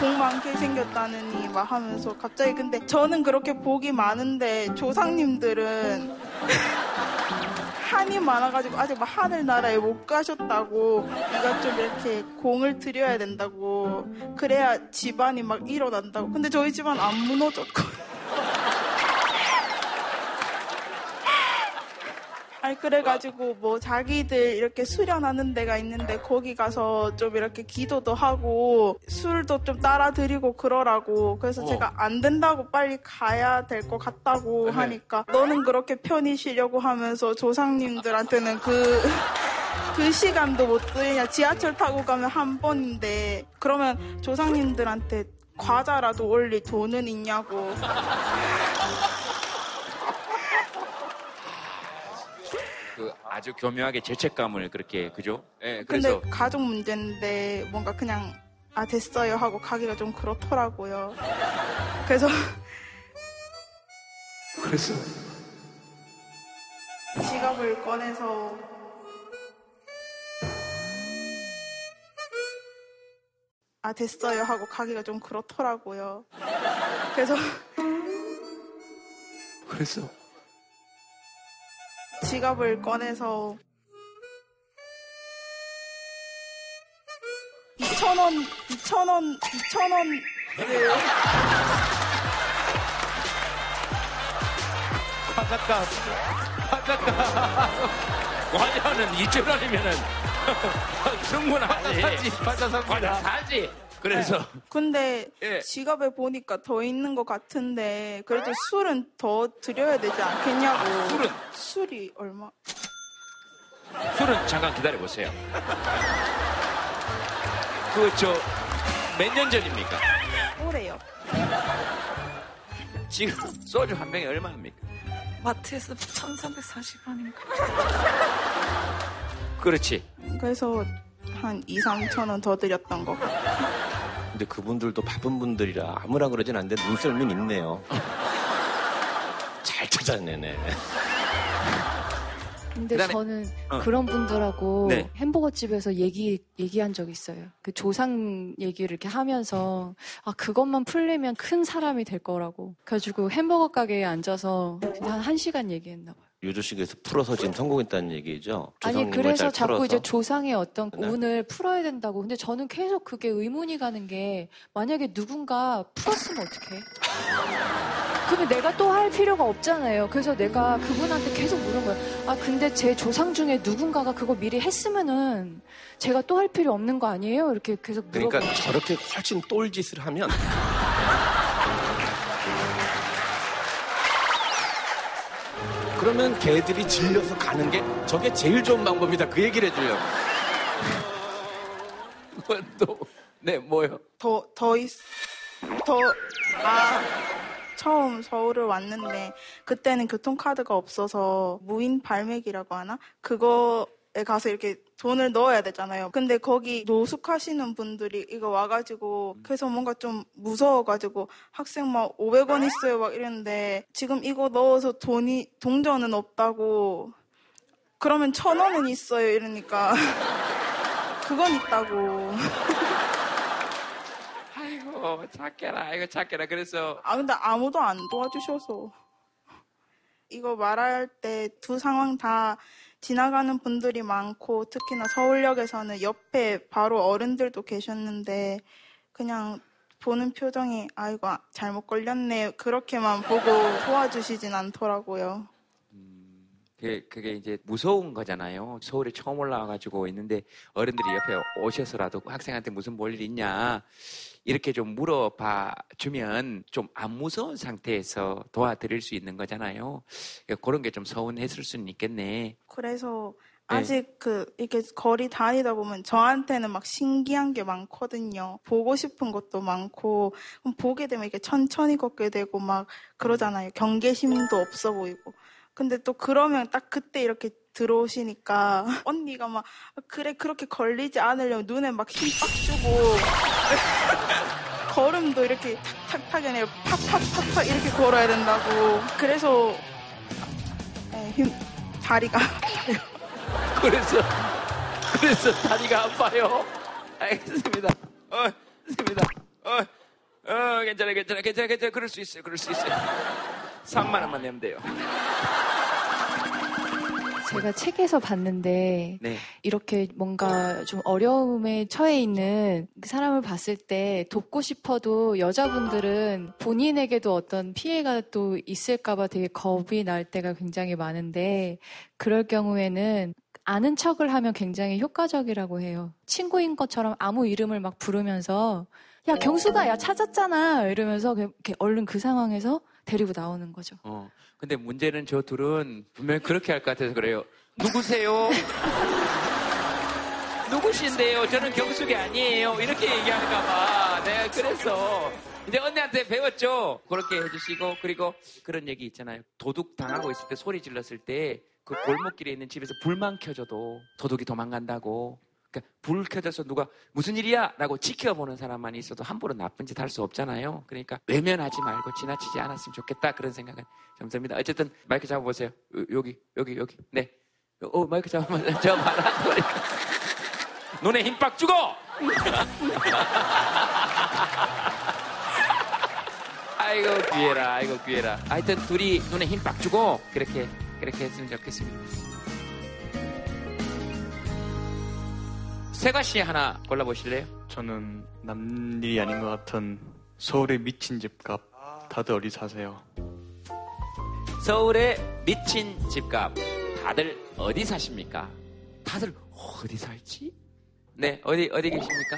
복 많게 생겼다느니 막 하면서 갑자기. 근데 저는 그렇게 복이 많은데 조상님들은 한이 많아가지고 아직 막 하늘나라에 못 가셨다고, 내가 좀 이렇게 공을 들여야 된다고, 그래야 집안이 막 일어난다고. 근데 저희 집안 안 무너졌거든요. 아니 그래가지고 뭐 자기들 이렇게 수련하는 데가 있는데 거기 가서 좀 이렇게 기도도 하고 술도 좀 따라 드리고 그러라고. 그래서 제가 안 된다고, 빨리 가야 될 것 같다고 하니까, 너는 그렇게 편히 쉬려고 하면서 조상님들한테는 그 시간도 못 드리냐, 지하철 타고 가면 한 번인데 그러면 조상님들한테 과자라도 올릴 돈은 있냐고. 아주 교묘하게 죄책감을 그렇게, 그죠? 네, 그래서. 근데 가족 문제인데 뭔가 그냥 아 됐어요 하고 가기가 좀 그렇더라고요. 그래서 지갑을 꺼내서 아 됐어요 하고 가기가 좀 그렇더라고요. 그래서 지갑을 꺼내서 2,000원 과자는 2,000원이면은 충분하지. 과자 사지. 그래서. 네. 근데 지갑에 보니까 더 있는 것 같은데, 그래도 술은 더 드려야 되지 않겠냐고. 아, 술이 얼마? 술은 잠깐 기다려보세요. 몇 년 전입니까? 올해요. 지금 소주 한 병에 얼마 합니까? 마트에서 1,340원인가? 그렇지. 그래서 한 2,000-3,000원 더 드렸던 것 같아요. 근데 그분들도 바쁜 분들이라 아무라 그러진 않는데 눈썰미는 있네요. 잘 찾아내네. 근데 그다음에, 저는 그런 분들하고 햄버거집에서 얘기한 적이 있어요. 그 조상 얘기를 이렇게 하면서, 아, 그것만 풀리면 큰 사람이 될 거라고. 그래가지고 햄버거 가게에 앉아서 한 1시간 얘기했나 봐요. 유주식에서 풀어서 지금 성공했다는 얘기죠? 아니, 그래서 자꾸 이제 조상의 어떤 운을 풀어야 된다고. 근데 저는 계속 그게 의문이 가는 게, 만약에 누군가 풀었으면 어떡해? 그러면 내가 또 할 필요가 없잖아요. 그래서 내가 그분한테 계속 물은 거예요. 아, 근데 제 조상 중에 누군가가 그거 미리 했으면은 제가 또 할 필요 없는 거 아니에요? 이렇게 계속 물어보고. 그러니까 저렇게 훨씬 똘짓을 하면. 그러면 걔들이 질려서 가는 게 저게 제일 좋은 방법이다. 그 얘기를 해주려고. 뭐요? 처음 서울을 왔는데, 그때는 교통카드가 없어서 무인 발매기라고 하나? 그거에 가서 이렇게 돈을 넣어야 되잖아요. 근데 거기 노숙하시는 분들이 이거 와가지고, 그래서 뭔가 좀 무서워가지고 학생 막 500원 있어요 막 이랬는데, 지금 이거 넣어서 동전은 없다고, 그러면 1,000원은 있어요 이러니까 그건 있다고. 아이고 착해라, 이거 착해라. 그래서 근데 아무도 안 도와주셔서. 이거 말할 때 두 상황 다 지나가는 분들이 많고, 특히나 서울역에서는 옆에 바로 어른들도 계셨는데 그냥 보는 표정이 아이고 잘못 걸렸네 그렇게만 보고 도와주시진 않더라고요. 그게 이제 무서운 거잖아요. 서울에 처음 올라와가지고 있는데 어른들이 옆에 오셔서라도 학생한테 무슨 볼일 있냐 이렇게 좀 물어봐 주면 좀 안 무서운 상태에서 도와드릴 수 있는 거잖아요. 그런 게 좀 서운했을 수는 있겠네. 그래서 아직 이렇게 거리 다니다 보면 저한테는 막 신기한 게 많거든요. 보고 싶은 것도 많고, 그럼 보게 되면 이렇게 천천히 걷게 되고 막 그러잖아요. 경계심도 없어 보이고. 근데 또 그러면 딱 그때 이렇게 들어오시니까 언니가 막 그래 그렇게 걸리지 않으려면 눈에 막 힘 빡 주고 걸음도 이렇게 탁탁탁이 아니라 팍팍팍팍 이렇게 걸어야 된다고. 그래서 다리가 아파요. 그래서 다리가 아파요. 알겠습니다. 괜찮아. 그럴 수 있어요. 3만 원만 내면 돼요. 제가 책에서 봤는데 네. 이렇게 뭔가 좀 어려움에 처해 있는 사람을 봤을 때 돕고 싶어도 여자분들은 본인에게도 어떤 피해가 또 있을까 봐 되게 겁이 날 때가 굉장히 많은데 그럴 경우에는 아는 척을 하면 굉장히 효과적이라고 해요. 친구인 것처럼 아무 이름을 막 부르면서 야 경수다 야 찾았잖아 이러면서 이렇게 얼른 그 상황에서 데리고 나오는 거죠. 근데 문제는 저 둘은 분명히 그렇게 할 것 같아서 그래요. 누구세요? 누구신데요? 저는 경숙이 아니에요. 이렇게 얘기할까 봐. 내가 그래서 이제 언니한테 배웠죠. 그렇게 해주시고 그리고 그런 얘기 있잖아요. 도둑 당하고 있을 때 소리 질렀을 때 그 골목길에 있는 집에서 불만 켜져도 도둑이 도망간다고. 그러니까 불 켜져서 누가 무슨 일이야? 라고 지켜보는 사람만 있어도 함부로 나쁜 짓 할 수 없잖아요. 그러니까 외면하지 말고 지나치지 않았으면 좋겠다. 그런 생각은 좀 듭니다. 어쨌든 마이크 잡아보세요. 여기. 네. 마이크 잡아보세요. 저 말하는 소리. 눈에 힘 빡 주고! 아이고 귀해라. 하여튼 둘이 눈에 힘 빡 주고 그렇게 했으면 좋겠습니다. 세가 씨 하나 골라보실래요? 저는 남일이 아닌 것 같은 서울의 미친 집값. 다들 어디 사세요? 서울의 미친 집값. 다들 어디 사십니까? 다들 어디 살지? 네, 어디 계십니까?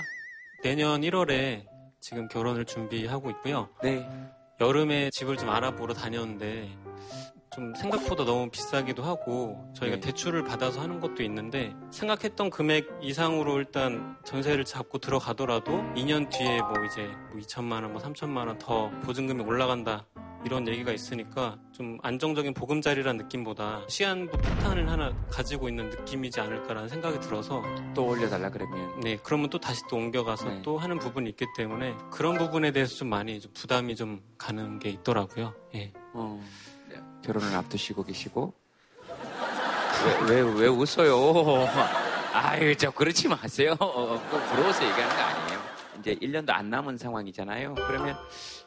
내년 1월에 지금 결혼을 준비하고 있고요. 네. 여름에 집을 좀 알아보러 다녔는데 좀 생각보다 너무 비싸기도 하고 저희가 네. 대출을 받아서 하는 것도 있는데 생각했던 금액 이상으로 일단 전세를 잡고 들어가더라도 2년 뒤에 뭐 이제 2천만 원, 3천만 원 더 보증금이 올라간다 이런 얘기가 있으니까 좀 안정적인 보금자리라는 느낌보다 시한부 패턴을 하나 가지고 있는 느낌이지 않을까라는 생각이 들어서 또 올려달라 그러면 네 그러면 또 다시 또 옮겨가서 네. 또 하는 부분이 있기 때문에 그런 부분에 대해서 좀 많이 좀 부담이 좀 가는 게 있더라고요. 예. 결혼을 앞두시고 계시고 왜 웃어요? 아유 저 그렇지 마세요. 꼭 부러워서 얘기하는 거 아니에요. 이제 1년도 안 남은 상황이잖아요. 그러면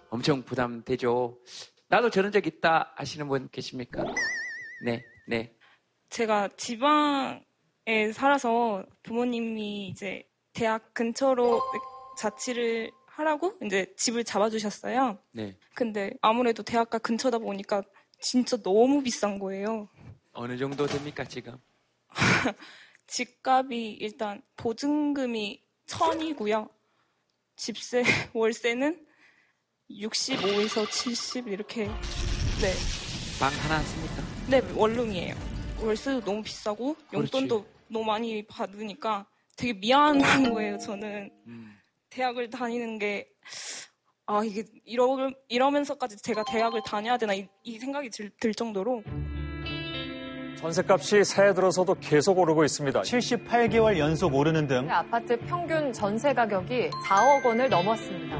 엄청 부담되죠. 나도 저런 적 있다 하시는 분 계십니까? 네. 제가 지방에 살아서 부모님이 이제 대학 근처로 자취를 하라고 이제 집을 잡아주셨어요. 네. 근데 아무래도 대학가 근처다 보니까 진짜 너무 비싼 거예요. 어느 정도 됩니까, 지금? 집값이 일단 보증금이 1,000이고요. 집세, 월세는 65에서 70 이렇게. 네. 방 하나 씁니까? 네, 원룸이에요. 월세도 너무 비싸고 용돈도 그렇지. 너무 많이 받으니까 되게 미안한 거예요, 저는. 대학을 다니는 게 아, 이게, 이러면서까지 제가 대학을 다녀야 되나, 이 생각이 들 정도로. 전셋값이 새해 들어서도 계속 오르고 있습니다. 78개월 연속 오르는 등. 아파트 평균 전세 가격이 4억 원을 넘었습니다.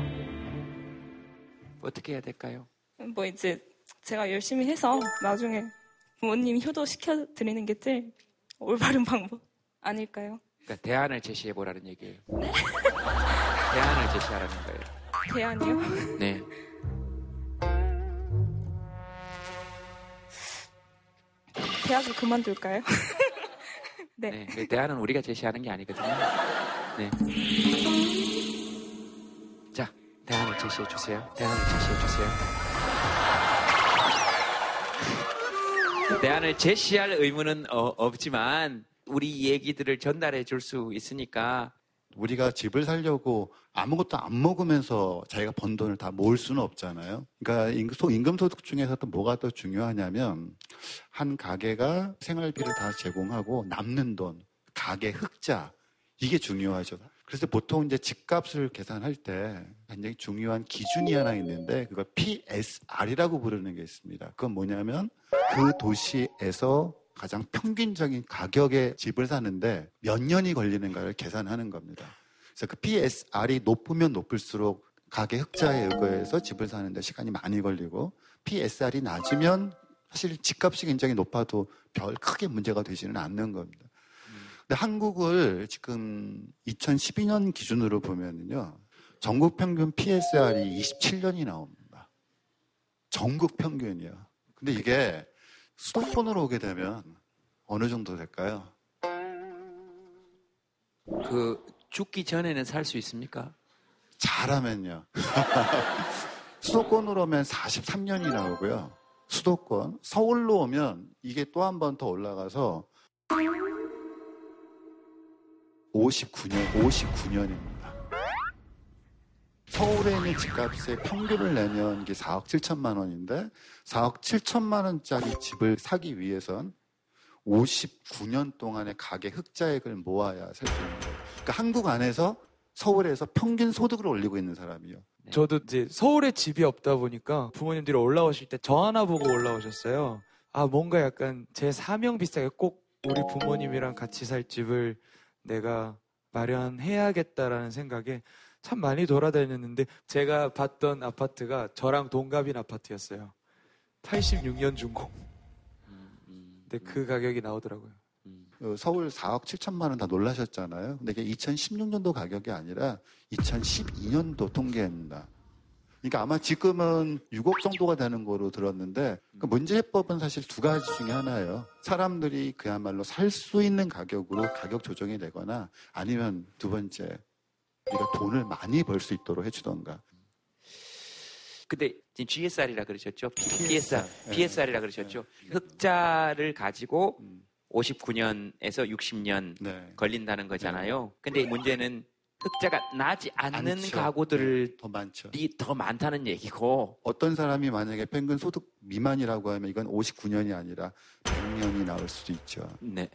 어떻게 해야 될까요? 뭐 이제 제가 열심히 해서 나중에 부모님 효도시켜드리는 게 제일 올바른 방법 아닐까요? 그러니까 대안을 제시해보라는 얘기예요. 네? 대안을 제시하라는 거예요. 대안이요? 네. 대학을 그만둘까요? 네. 대안은 우리가 제시하는 게 아니거든요. 네. 자, 대안을 제시해 주세요. 대안을 제시할 의무는 없지만 우리 얘기들을 전달해 줄 수 있으니까. 우리가 집을 살려고 아무것도 안 먹으면서 자기가 번 돈을 다 모을 수는 없잖아요. 그러니까 임금소득 중에서 또 뭐가 더 중요하냐면 한 가게가 생활비를 다 제공하고 남는 돈, 가게 흑자 이게 중요하죠. 그래서 보통 이제 집값을 계산할 때 굉장히 중요한 기준이 하나 있는데 그걸 PSR이라고 부르는 게 있습니다. 그건 뭐냐면 그 도시에서 가장 평균적인 가격의 집을 사는데 몇 년이 걸리는가를 계산하는 겁니다. 그래서 그 PSR이 높으면 높을수록 가계 흑자에 의거해서 집을 사는데 시간이 많이 걸리고 PSR이 낮으면 사실 집값이 굉장히 높아도 별 크게 문제가 되지는 않는 겁니다. 근데 한국을 지금 2012년 기준으로 보면요. 전국 평균 PSR이 27년이 나옵니다. 전국 평균이요. 근데 이게 수도권으로 오게 되면 어느 정도 될까요? 죽기 전에는 살 수 있습니까? 잘하면요. 수도권으로 오면 43년이 나오고요. 수도권, 서울로 오면 이게 또 한 번 더 올라가서 59년입니다. 서울에 있는 집값의 평균을 내면 이게 4억 7천만 원인데 4억 7천만 원짜리 집을 사기 위해선 59년 동안의 가계 흑자액을 모아야 살 수 있는 거예요. 그러니까 한국 안에서 서울에서 평균 소득을 올리고 있는 사람이요. 네. 저도 이제 서울에 집이 없다 보니까 부모님들이 올라오실 때 저 하나 보고 올라오셨어요. 아, 뭔가 약간 제 사명 비슷하게 꼭 우리 부모님이랑 같이 살 집을 내가 마련해야겠다라는 생각에 참 많이 돌아다녔는데 제가 봤던 아파트가 저랑 동갑인 아파트였어요. 86년 준공. 근데 그 가격이 나오더라고요. 서울 4억 7천만 원 다 놀라셨잖아요. 근데 이게 2016년도 가격이 아니라 2012년도 통계입니다. 그러니까 아마 지금은 6억 정도가 되는 거로 들었는데 그 문제 해법은 사실 두 가지 중에 하나예요. 사람들이 그야말로 살 수 있는 가격으로 가격 조정이 되거나 아니면 두 번째 우리가 돈을 많이 벌 수 있도록 해주던가. 근데 지금 GSR이라 그러셨죠? PSR이라 그러셨죠? 네. 흑자를 가지고 59년에서 60년 네. 걸린다는 거잖아요. 네. 근데 문제는 흑자가 나지 않는 많죠. 가구들이 더 많다는 얘기고 어떤 사람이 만약에 평균 소득 미만이라고 하면 이건 59년이 아니라 100년이 나올 수도 있죠. 네.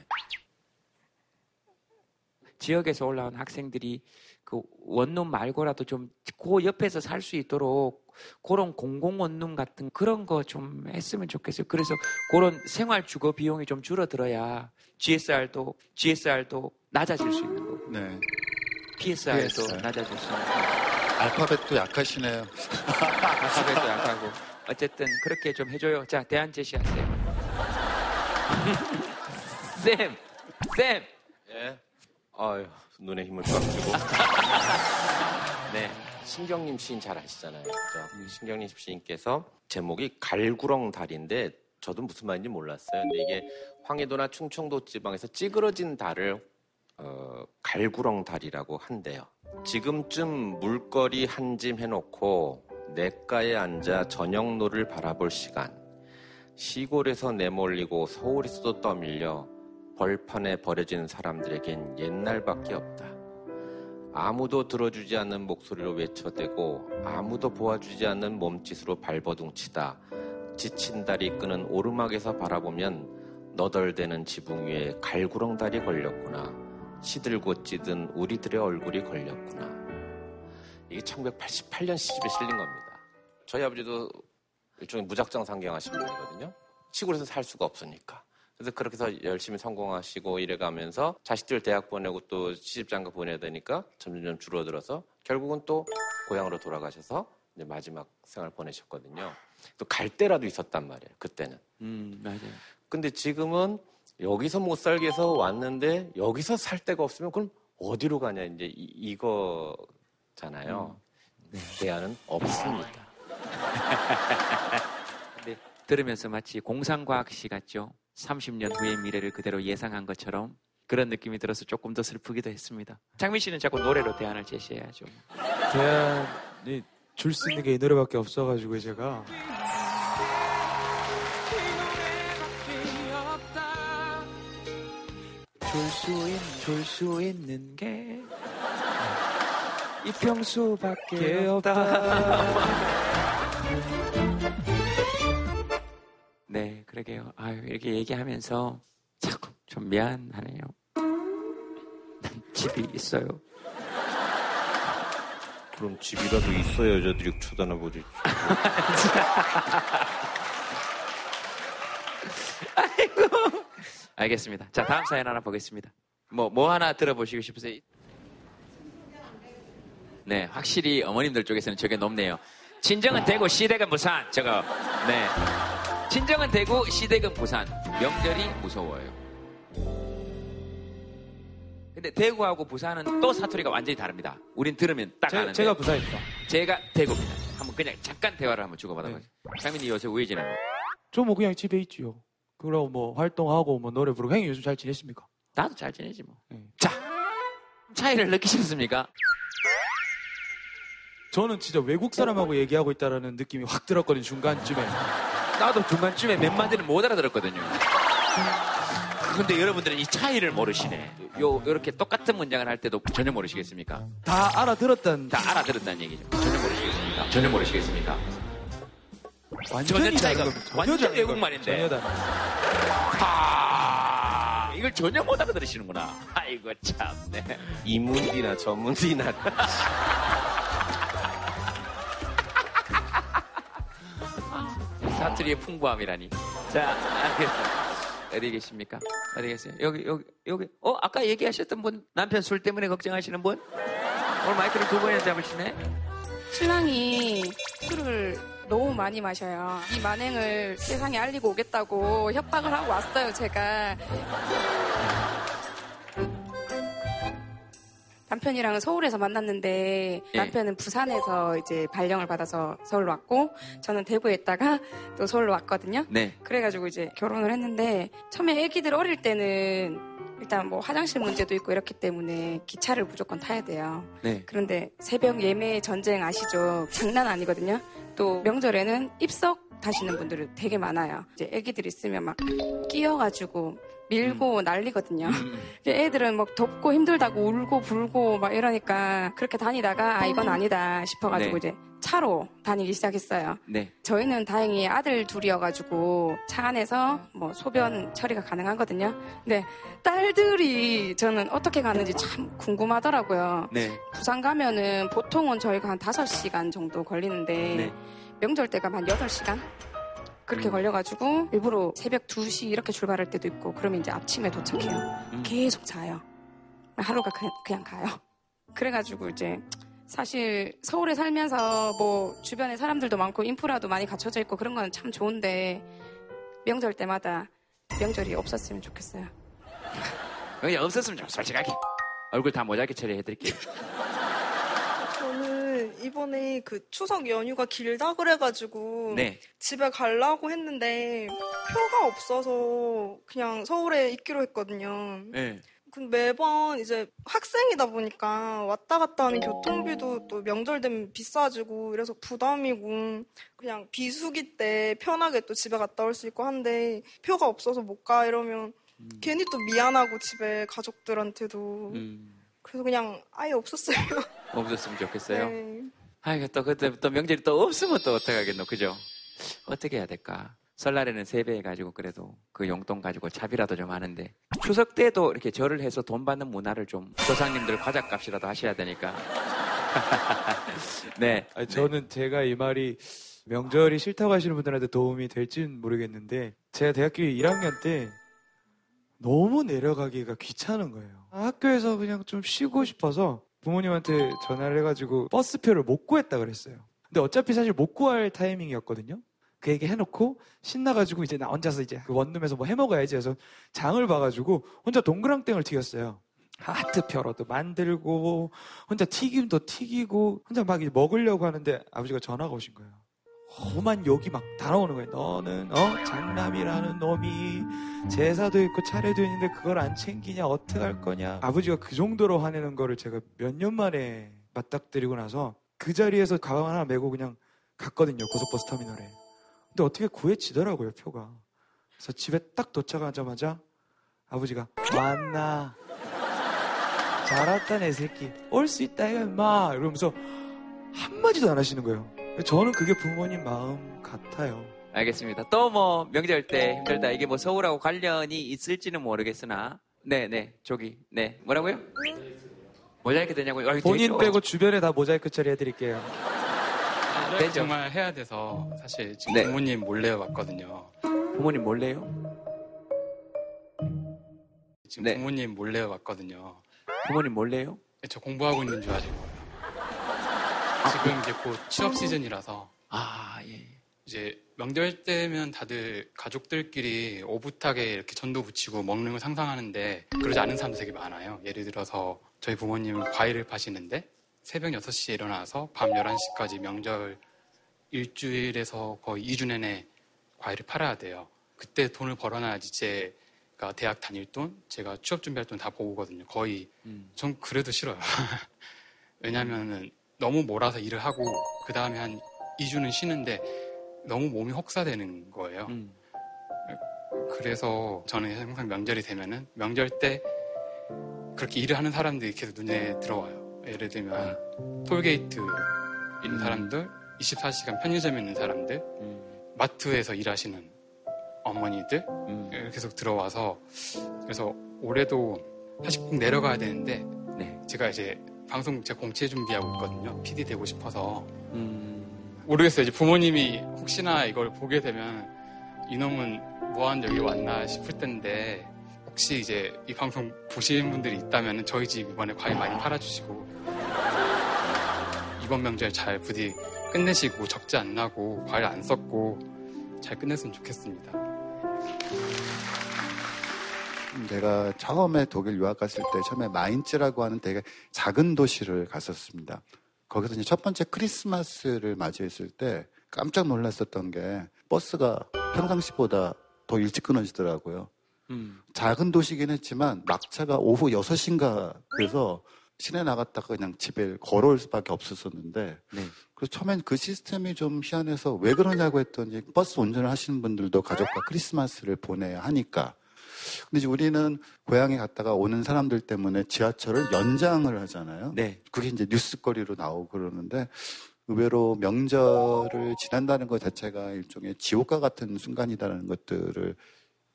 지역에서 올라온 학생들이 그 원룸 말고라도 좀 그 옆에서 살 수 있도록 그런 공공원룸 같은 그런 거 좀 했으면 좋겠어요. 그래서 그런 생활 주거 비용이 좀 줄어들어야 GSR도 낮아질 수 있는 거고. 네. PSR도 낮아질 수 있는 거고. 알파벳도 약하시네요. 알파벳도 약하고. 어쨌든 그렇게 좀 해줘요. 자, 대안 제시하세요. 쌤. 예. 아유, 눈에 힘을 꽉 주고. 네. 신경림 시인 잘 아시잖아요. 그렇죠? 신경림 시인께서 제목이 갈구렁 달인데 저도 무슨 말인지 몰랐어요. 근데 이게 황해도나 충청도 지방에서 찌그러진 달을 갈구렁 달이라고 한대요. 지금쯤 물거리 한 짐 해놓고 냇가에 앉아 저녁노를 바라볼 시간. 시골에서 내몰리고 서울에서도 떠밀려 벌판에 버려진 사람들에겐 옛날밖에 없다. 아무도 들어주지 않는 목소리로 외쳐대고 아무도 보아주지 않는 몸짓으로 발버둥치다. 지친 달이 끄는 오르막에서 바라보면 너덜대는 지붕 위에 갈구렁달이 걸렸구나. 시들고 찌든 우리들의 얼굴이 걸렸구나. 이게 1988년 시집에 실린 겁니다. 저희 아버지도 일종의 무작정 상경하신 분이거든요. 시골에서 살 수가 없으니까. 그래서 그렇게 해서 열심히 성공하시고 이래가면서 자식들 대학 보내고 또 시집장가 보내야 되니까 점점 줄어들어서 결국은 또 고향으로 돌아가셔서 이제 마지막 생활 보내셨거든요. 또 갈 때라도 있었단 말이에요. 그때는. 맞아요. 근데 지금은 여기서 못 살게 해서 왔는데 여기서 살 데가 없으면 그럼 어디로 가냐 이제 이거잖아요. 대안은 없습니다. 근데 들으면서 마치 공상과학시 같죠. 30년 후의 미래를 그대로 예상한 것처럼 그런 느낌이 들어서 조금 더 슬프기도 했습니다. 장민 씨는 자꾸 노래로 대안을 제시해야죠. 대안이 줄 수 있는 게 이 노래밖에 없어가지고 제가 줄 수 있는 게 이 평수밖에 없다. 네, 그러게요. 아유, 이렇게 얘기하면서 자꾸 좀 미안하네요. 난 집이 있어요. 그럼 집이라도 있어야 여자들이 쳐다나보지. 아이고. 알겠습니다. 자, 다음 사연 하나 보겠습니다. 뭐 하나 들어보시고 싶으세요? 네, 확실히 어머님들 쪽에서는 저게 높네요. 친정은 대구, 시댁은 부산. 저거. 네. 친정은 대구, 시댁은 부산. 명절이 무서워요. 근데 대구하고 부산은 또 사투리가 완전히 다릅니다. 우린 들으면 딱 아는데. 제가 부산입니다. 제가 대구입니다. 한번 그냥 잠깐 대화를 한번 주고받아보세요. 상민이 요새 우회 지내고? 저 뭐 그냥 집에 있지요. 그러고 뭐 활동하고 뭐 노래 부르고. 형님 요즘 잘 지내십니까? 나도 잘 지내지 뭐. 자, 차이를 느끼셨습니까? 저는 진짜 외국 사람하고 얘기하고 있다라는 느낌이 확 들었거든요. 중간쯤에. 나도 중간쯤에 몇 마디는 못 알아들었거든요. 근데 여러분들은 이 차이를 모르시네. 요렇게 똑같은 문장을 할 때도 전혀 모르시겠습니까? 다 알아들었다는 얘기죠. 전혀 모르시겠습니까? 완전 차이가 완전 외국말인데. 전혀 다르다. 이걸 전혀 못 알아들으시는구나. 아이고 참네. 이문디나 저문디나. 사투리의 풍부함이라니. 자, 알겠습니다. 어디 계십니까? 어디 계세요? 여기. 아까 얘기하셨던 분, 남편 술 때문에 걱정하시는 분? 오늘 마이크를 두 번이나 잡으시네? 신랑이 술을 너무 많이 마셔요. 이 만행을 세상에 알리고 오겠다고 협박을 하고 왔어요, 제가. 남편이랑은 서울에서 만났는데 남편은 부산에서 이제 발령을 받아서 서울로 왔고 저는 대구에 있다가 또 서울로 왔거든요. 네. 그래가지고 이제 결혼을 했는데 처음에 애기들 어릴 때는 일단 뭐 화장실 문제도 있고 이렇기 때문에 기차를 무조건 타야 돼요. 네. 그런데 새벽 예매 전쟁 아시죠? 장난 아니거든요. 또 명절에는 입석 타시는 분들이 되게 많아요. 이제 애기들 있으면 막 끼어가지고 밀고 난리거든요. 애들은 막 덥고 힘들다고 울고 불고 막 이러니까 그렇게 다니다가 아 이건 아니다 싶어가지고 이제 차로 다니기 시작했어요. 네. 저희는 다행히 아들 둘이어가지고 차 안에서 뭐 소변 처리가 가능하거든요. 근데 딸들이 저는 어떻게 가는지 참 궁금하더라고요. 네. 부산 가면은 보통은 저희가 한 5시간 정도 걸리는데 명절 때가 한 8시간? 그렇게 걸려가지고 일부러 새벽 2시 이렇게 출발할 때도 있고 그러면 이제 아침에 도착해요. 계속 자요. 하루가 그냥 가요. 그래가지고 이제 사실 서울에 살면서 뭐 주변에 사람들도 많고 인프라도 많이 갖춰져 있고 그런 건 참 좋은데 명절 때마다 명절이 없었으면 좋겠어요. 그냥 없었으면 좋겠어요. 솔직하게. 얼굴 다 모자이크 처리해드릴게요. 이번에 그 추석 연휴가 길다 그래가지고 집에 가려고 했는데 표가 없어서 그냥 서울에 있기로 했거든요. 네. 근데 매번 이제 학생이다 보니까 왔다 갔다 하는 교통비도 또 명절 되면 비싸지고 이래서 부담이고 그냥 비수기 때 편하게 또 집에 갔다 올 수 있고 한데 표가 없어서 못 가 이러면 괜히 또 미안하고 집에 가족들한테도 그래서 그냥 아예 없었어요. 없었으면 좋겠어요. 네. 아이고 또 그때부터 명절이 또 없으면 또 어떡하겠노, 그죠? 어떻게 해야 될까? 설날에는 세배해가지고 그래도 그 용돈 가지고 차비라도 좀 하는데 추석 때도 이렇게 절을 해서 돈 받는 문화를 좀 조상님들 과자값이라도 하셔야 되니까. 네. 아니, 저는 제가 이 말이 명절이 싫다고 하시는 분들한테 도움이 될지는 모르겠는데 제가 대학교 1학년 때 너무 내려가기가 귀찮은 거예요. 학교에서 그냥 좀 쉬고 싶어서 부모님한테 전화를 해가지고 버스표를 못 구했다 그랬어요. 근데 어차피 사실 못 구할 타이밍이었거든요. 그 얘기 해놓고 신나가지고 이제 나 혼자서 이제 그 원룸에서 뭐 해먹어야지 해서 장을 봐가지고 혼자 동그랑땡을 튀겼어요. 하트표로도 만들고 혼자 튀김도 튀기고 혼자 막 이제 먹으려고 하는데 아버지가 전화가 오신 거예요. 오만 욕이 막 달아오는 거예요. 너는 장남이라는 놈이 제사도 있고 차례도 있는데 그걸 안 챙기냐 어떡할 거냐. 아버지가 그 정도로 화내는 거를 제가 몇 년 만에 맞닥뜨리고 나서 그 자리에서 가방 하나 메고 그냥 갔거든요. 고속버스 터미널에. 근데 어떻게 구해지더라고요 표가. 그래서 집에 딱 도착하자마자 아버지가 왔나 잘 왔다 내 새끼 올 수 있다 이거 인마 이러면서 한마디도 안 하시는 거예요. 저는 그게 부모님 마음 같아요. 알겠습니다. 또 뭐 명절 때 힘들다 이게 뭐 서울하고 관련이 있을지는 모르겠으나 뭐라고요? 모자이크 되냐고요? 본인 빼고 주변에 다 모자이크 처리해드릴게요. 네, 정말 해야 돼서 사실 지금 부모님 몰래 왔거든요. 부모님 몰래요? 지금 부모님 몰래 왔거든요. 부모님 몰래요? 네, 저 공부하고 있는 줄 아실 거예요. 지금 이제 곧 취업 시즌이라서 이제 명절 때면 다들 가족들끼리 오붓하게 이렇게 전도 부치고 먹는 걸 상상하는데 그러지 않은 사람도 되게 많아요. 예를 들어서 저희 부모님은 과일을 파시는데 새벽 6시에 일어나서 밤 11시까지 명절 일주일에서 거의 2주 내내 과일을 팔아야 돼요. 그때 돈을 벌어놔야지 제가 대학 다닐 돈, 제가 취업 준비할 돈 다 모으거든요. 거의 전 그래도 싫어요. 왜냐하면 너무 몰아서 일을 하고 그 다음에 한 2주는 쉬는데 너무 몸이 혹사되는 거예요. 그래서 저는 항상 명절이 되면은 명절 때 그렇게 일을 하는 사람들이 계속 눈에 들어와요. 예를 들면 톨게이트 있는 사람들, 24시간 편의점에 있는 사람들, 마트에서 일하시는 어머니들 계속 들어와서 그래서 올해도 사실 꼭 내려가야 되는데 네. 제가 이제 방송 제 공채 준비하고 있거든요. PD 되고 싶어서 모르겠어요. 이제 부모님이 혹시나 이걸 보게 되면 이놈은 뭐하는 여기 왔나 싶을 텐데 혹시 이제 이 방송 보시는 분들이 있다면 저희 집 이번에 과일 많이 팔아주시고 이번 명절 잘 부디 끝내시고 적지 안 나고 과일 안 썼고 잘 끝냈으면 좋겠습니다. 제가 처음에 독일 유학 갔을 때 처음에 마인츠라고 하는 되게 작은 도시를 갔었습니다. 거기서 이제 첫 번째 크리스마스를 맞이했을 때 깜짝 놀랐었던 게 버스가 평상시보다 더 일찍 끊어지더라고요. 작은 도시긴 했지만 막차가 오후 6시인가 그래서 시내 나갔다가 그냥 집에 걸어올 수밖에 없었었는데 네. 그래서 처음엔 그 시스템이 좀 희한해서 왜 그러냐고 했더니 버스 운전을 하시는 분들도 가족과 크리스마스를 보내야 하니까 근데 이제 우리는 고향에 갔다가 오는 사람들 때문에 지하철을 연장을 하잖아요. 네. 그게 이제 뉴스거리로 나오고 그러는데 의외로 명절을 지난다는 것 자체가 일종의 지옥과 같은 순간이라는 것들을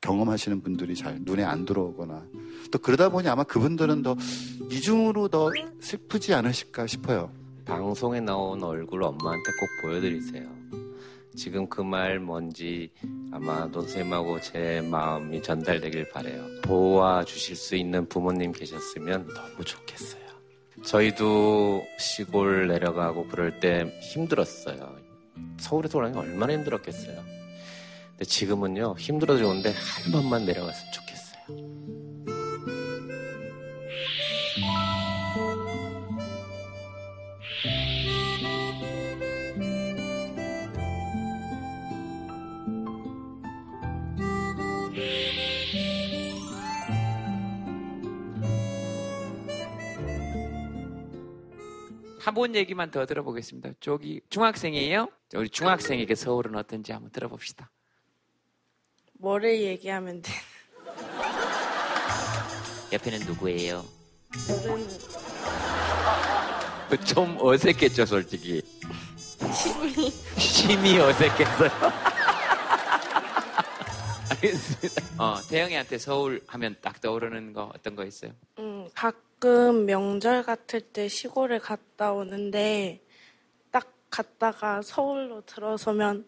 경험하시는 분들이 잘 눈에 안 들어오거나 또 그러다 보니 아마 그분들은 더 이중으로 더 슬프지 않으실까 싶어요. 방송에 나온 얼굴 엄마한테 꼭 보여드리세요. 지금 그 말 뭔지 아마 논쌤하고 제 마음이 전달되길 바라요. 도와주실 수 있는 부모님 계셨으면 너무 좋겠어요. 저희도 시골 내려가고 그럴 때 힘들었어요. 서울에서 오라는 게 얼마나 힘들었겠어요. 근데 지금은요 힘들어도 좋은데 한 번만 내려갔으면 좋겠어요. 한번 얘기만 더 들어보겠습니다. 저기 중학생이에요? 우리 중학생에게 서울은 어떤지 한번 들어봅시다. 뭐를 얘기하면 돼? 옆에는 누구예요? 모르는... 좀 어색했죠, 솔직히. 심이 어색했어요. 알겠습니다. 태영이한테 서울 하면 딱 떠오르는 거 어떤 거 있어요? 가끔 명절 같을 때 시골에 갔다 오는데 딱 갔다가 서울로 들어서면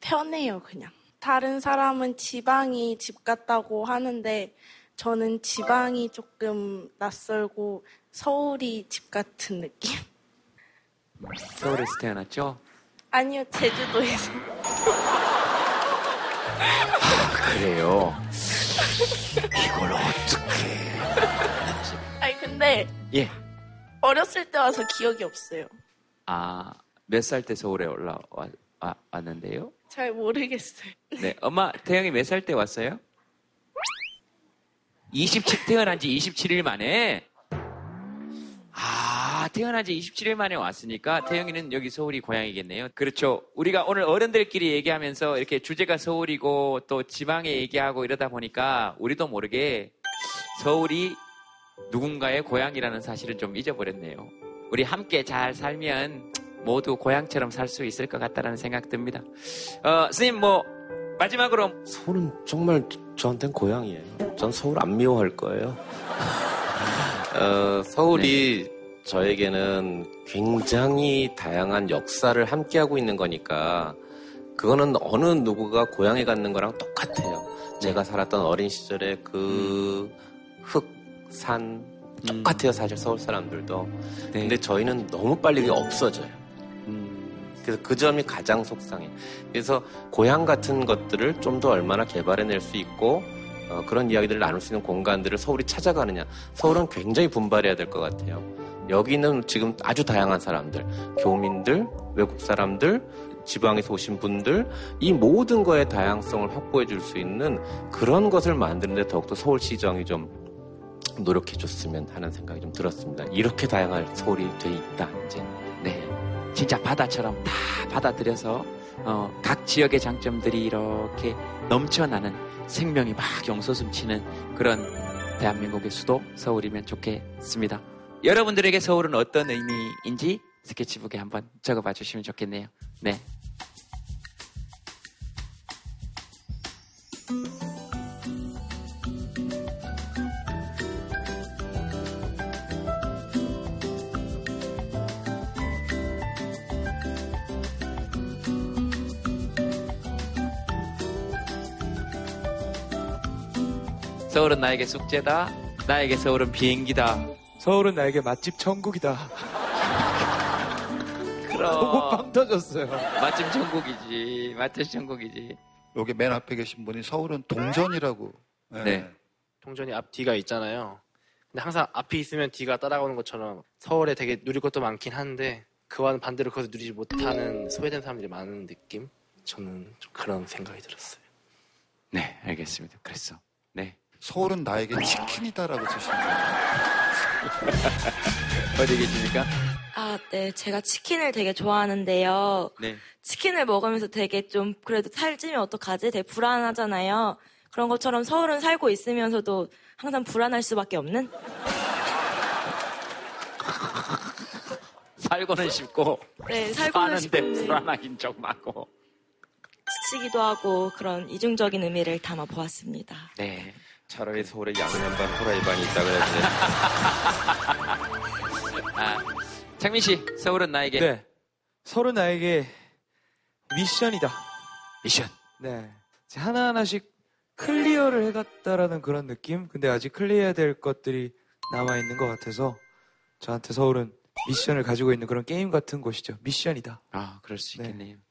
편해요, 그냥. 다른 사람은 지방이 집 같다고 하는데 저는 지방이 조금 낯설고 서울이 집 같은 느낌. 서울에서 태어났죠? 아니요, 제주도에서. 아, 그래요? 이걸 어떻게... 아니 근데 예. 어렸을 때 와서 기억이 없어요. 아, 몇 살 때 서울에 올라왔는데요? 잘 모르겠어요. 네, 엄마 태영이 몇 살 때 왔어요? 27 태어난 지 27일 만에. 아, 태어난 지 27일 만에 왔으니까 태영이는 여기 서울이 고향이겠네요. 그렇죠. 우리가 오늘 어른들끼리 얘기하면서 이렇게 주제가 서울이고 또 지방에 얘기하고 이러다 보니까 우리도 모르게 서울이 누군가의 고향이라는 사실은 좀 잊어버렸네요. 우리 함께 잘 살면 모두 고향처럼 살 수 있을 것 같다는 생각 듭니다. 스님 마지막으로 서울은 정말 저한테는 고향이에요. 전 서울 안 미워할 거예요. 서울이 네. 저에게는 굉장히 다양한 역사를 함께하고 있는 거니까 그거는 어느 누구가 고향에 갖는 거랑 똑같아요. 제가 살았던 어린 시절에 그 흙 산 똑같아요 사실 서울 사람들도. 네. 근데 저희는 너무 빨리 그게 없어져요. 그래서 그 점이 가장 속상해. 그래서 고향 같은 것들을 좀 더 얼마나 개발해낼 수 있고 그런 이야기들을 나눌 수 있는 공간들을 서울이 찾아가느냐. 서울은 굉장히 분발해야 될 것 같아요. 여기는 지금 아주 다양한 사람들, 교민들, 외국 사람들, 지방에서 오신 분들, 이 모든 거의 다양성을 확보해 줄 수 있는 그런 것을 만드는데 더욱더 서울시정이 좀 노력해 줬으면 하는 생각이 좀 들었습니다. 이렇게 다양한 서울이 돼 있다, 이제. 네. 진짜 바다처럼 다 받아들여서, 각 지역의 장점들이 이렇게 넘쳐나는 생명이 막 용솟음 치는 그런 대한민국의 수도 서울이면 좋겠습니다. 여러분들에게 서울은 어떤 의미인지 스케치북에 한번 적어봐 주시면 좋겠네요. 네. 서울은 나에게 숙제다. 나에게 서울은 비행기다. 서울은 나에게 맛집 천국이다. 너무 빵 터졌어요. 맛집 천국이지. 맛집 천국이지. 여기 맨 앞에 계신 분이 서울은 동전이라고. 네. 네. 동전이 앞 뒤가 있잖아요. 근데 항상 앞이 있으면 뒤가 따라오는 것처럼 서울에 되게 누릴 것도 많긴 한데 그와는 반대로 그것을 누리지 못하는 소외된 사람들이 많은 느낌? 저는 좀 그런 생각이 들었어요. 네, 알겠습니다. 그랬어. 네. 서울은 나에게 치킨이다라고 쓰시는 거예요. 어디 계십니까? 아, 네. 제가 치킨을 되게 좋아하는데요. 네. 치킨을 먹으면서 되게 좀 그래도 살찌면 어떡하지? 되게 불안하잖아요. 그런 것처럼 서울은 살고 있으면서도 항상 불안할 수밖에 없는? 살고는 쉽고 네, 살고는 사는데 불안하긴 좀 하고 지치기도 하고 그런 이중적인 의미를 담아보았습니다. 네. 차라리 서울에 양념반, 후라이반이 있다고 해야지. 아. 장민 씨, 서울은 나에게. 네. 서울은 나에게 미션이다. 미션. 네. 하나하나씩 클리어를 해갔다라는 그런 느낌? 근데 아직 클리어해야 될 것들이 남아있는 것 같아서 저한테 서울은 미션을 가지고 있는 그런 게임 같은 곳이죠. 미션이다. 아, 그럴 수 있겠네요. 네.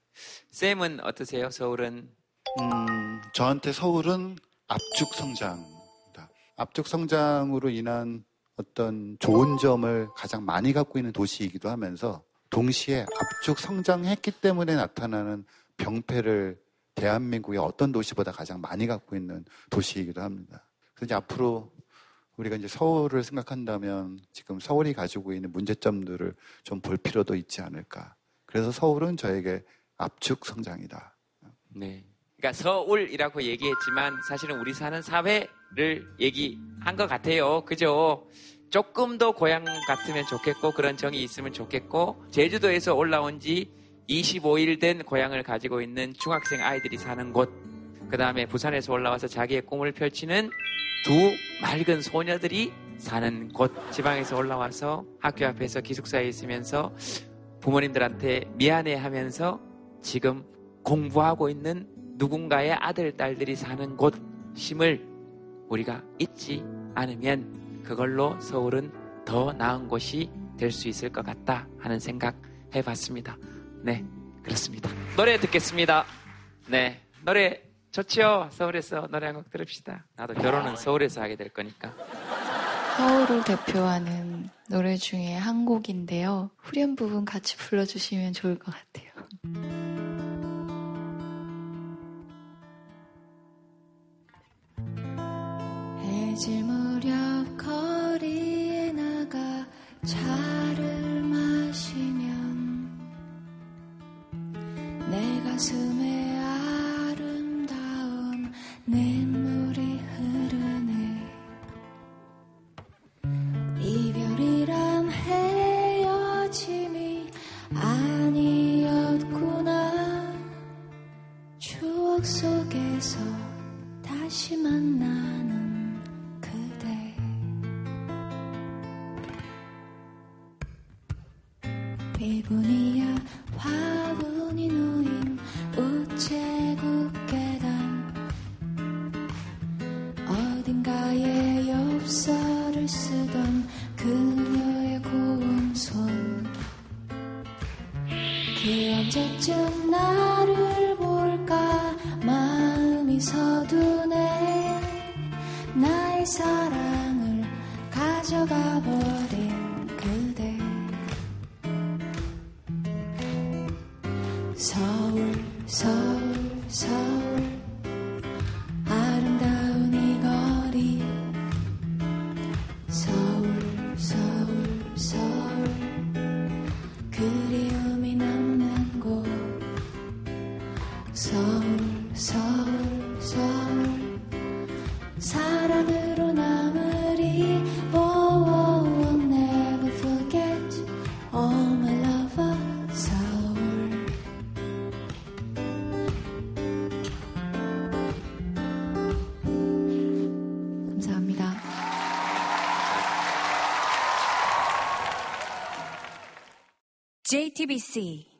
쌤은 어떠세요? 서울은? 저한테 서울은 압축 성장이다. 압축 성장으로 인한 어떤 좋은 점을 가장 많이 갖고 있는 도시이기도 하면서 동시에 압축 성장했기 때문에 나타나는 병폐를 대한민국의 어떤 도시보다 가장 많이 갖고 있는 도시이기도 합니다. 그래서 이제 앞으로 우리가 이제 서울을 생각한다면 지금 서울이 가지고 있는 문제점들을 좀 볼 필요도 있지 않을까. 그래서 서울은 저에게 압축 성장이다. 네. 그러니까 서울이라고 얘기했지만 사실은 우리 사는 사회를 얘기한 것 같아요. 그죠? 조금 더 고향 같으면 좋겠고 그런 정이 있으면 좋겠고 제주도에서 올라온 지 25일 된 고향을 가지고 있는 중학생 아이들이 사는 곳, 그 다음에 부산에서 올라와서 자기의 꿈을 펼치는 두 맑은 소녀들이 사는 곳, 지방에서 올라와서 학교 앞에서 기숙사에 있으면서 부모님들한테 미안해하면서 지금 공부하고 있는 누군가의 아들, 딸들이 사는 곳임을 우리가 잊지 않으면 그걸로 서울은 더 나은 곳이 될 수 있을 것 같다 하는 생각 해봤습니다. 네, 그렇습니다. 노래 듣겠습니다. 네, 노래 좋지요? 서울에서 노래 한 곡 들읍시다. 나도 결혼은 서울에서 하게 될 거니까. 서울을 대표하는 노래 중에 한 곡인데요. 후렴 부분 같이 불러주시면 좋을 것 같아요. 해질 무렵 거리에 나가 차를 마시면 내 가슴에 아름다운 냇물이 흐르네. 이별이란 헤어짐이 아니었구나. 추억 속에서 다시 만나는 이분이야 화분이 놓인 우체국 계단 어딘가에 엽서를 쓰던 그녀의 고운 손 그 언제 나의 사랑을 가져가 버린 그대. 서울 서울 서울 아름다운 이 거리. 서울 서울 서울 그리움이 남는 곳. 서울 서울 서울 사랑으로 남으리. Oh, I'll never forget all my lover. 서울 감사합니다. JTBC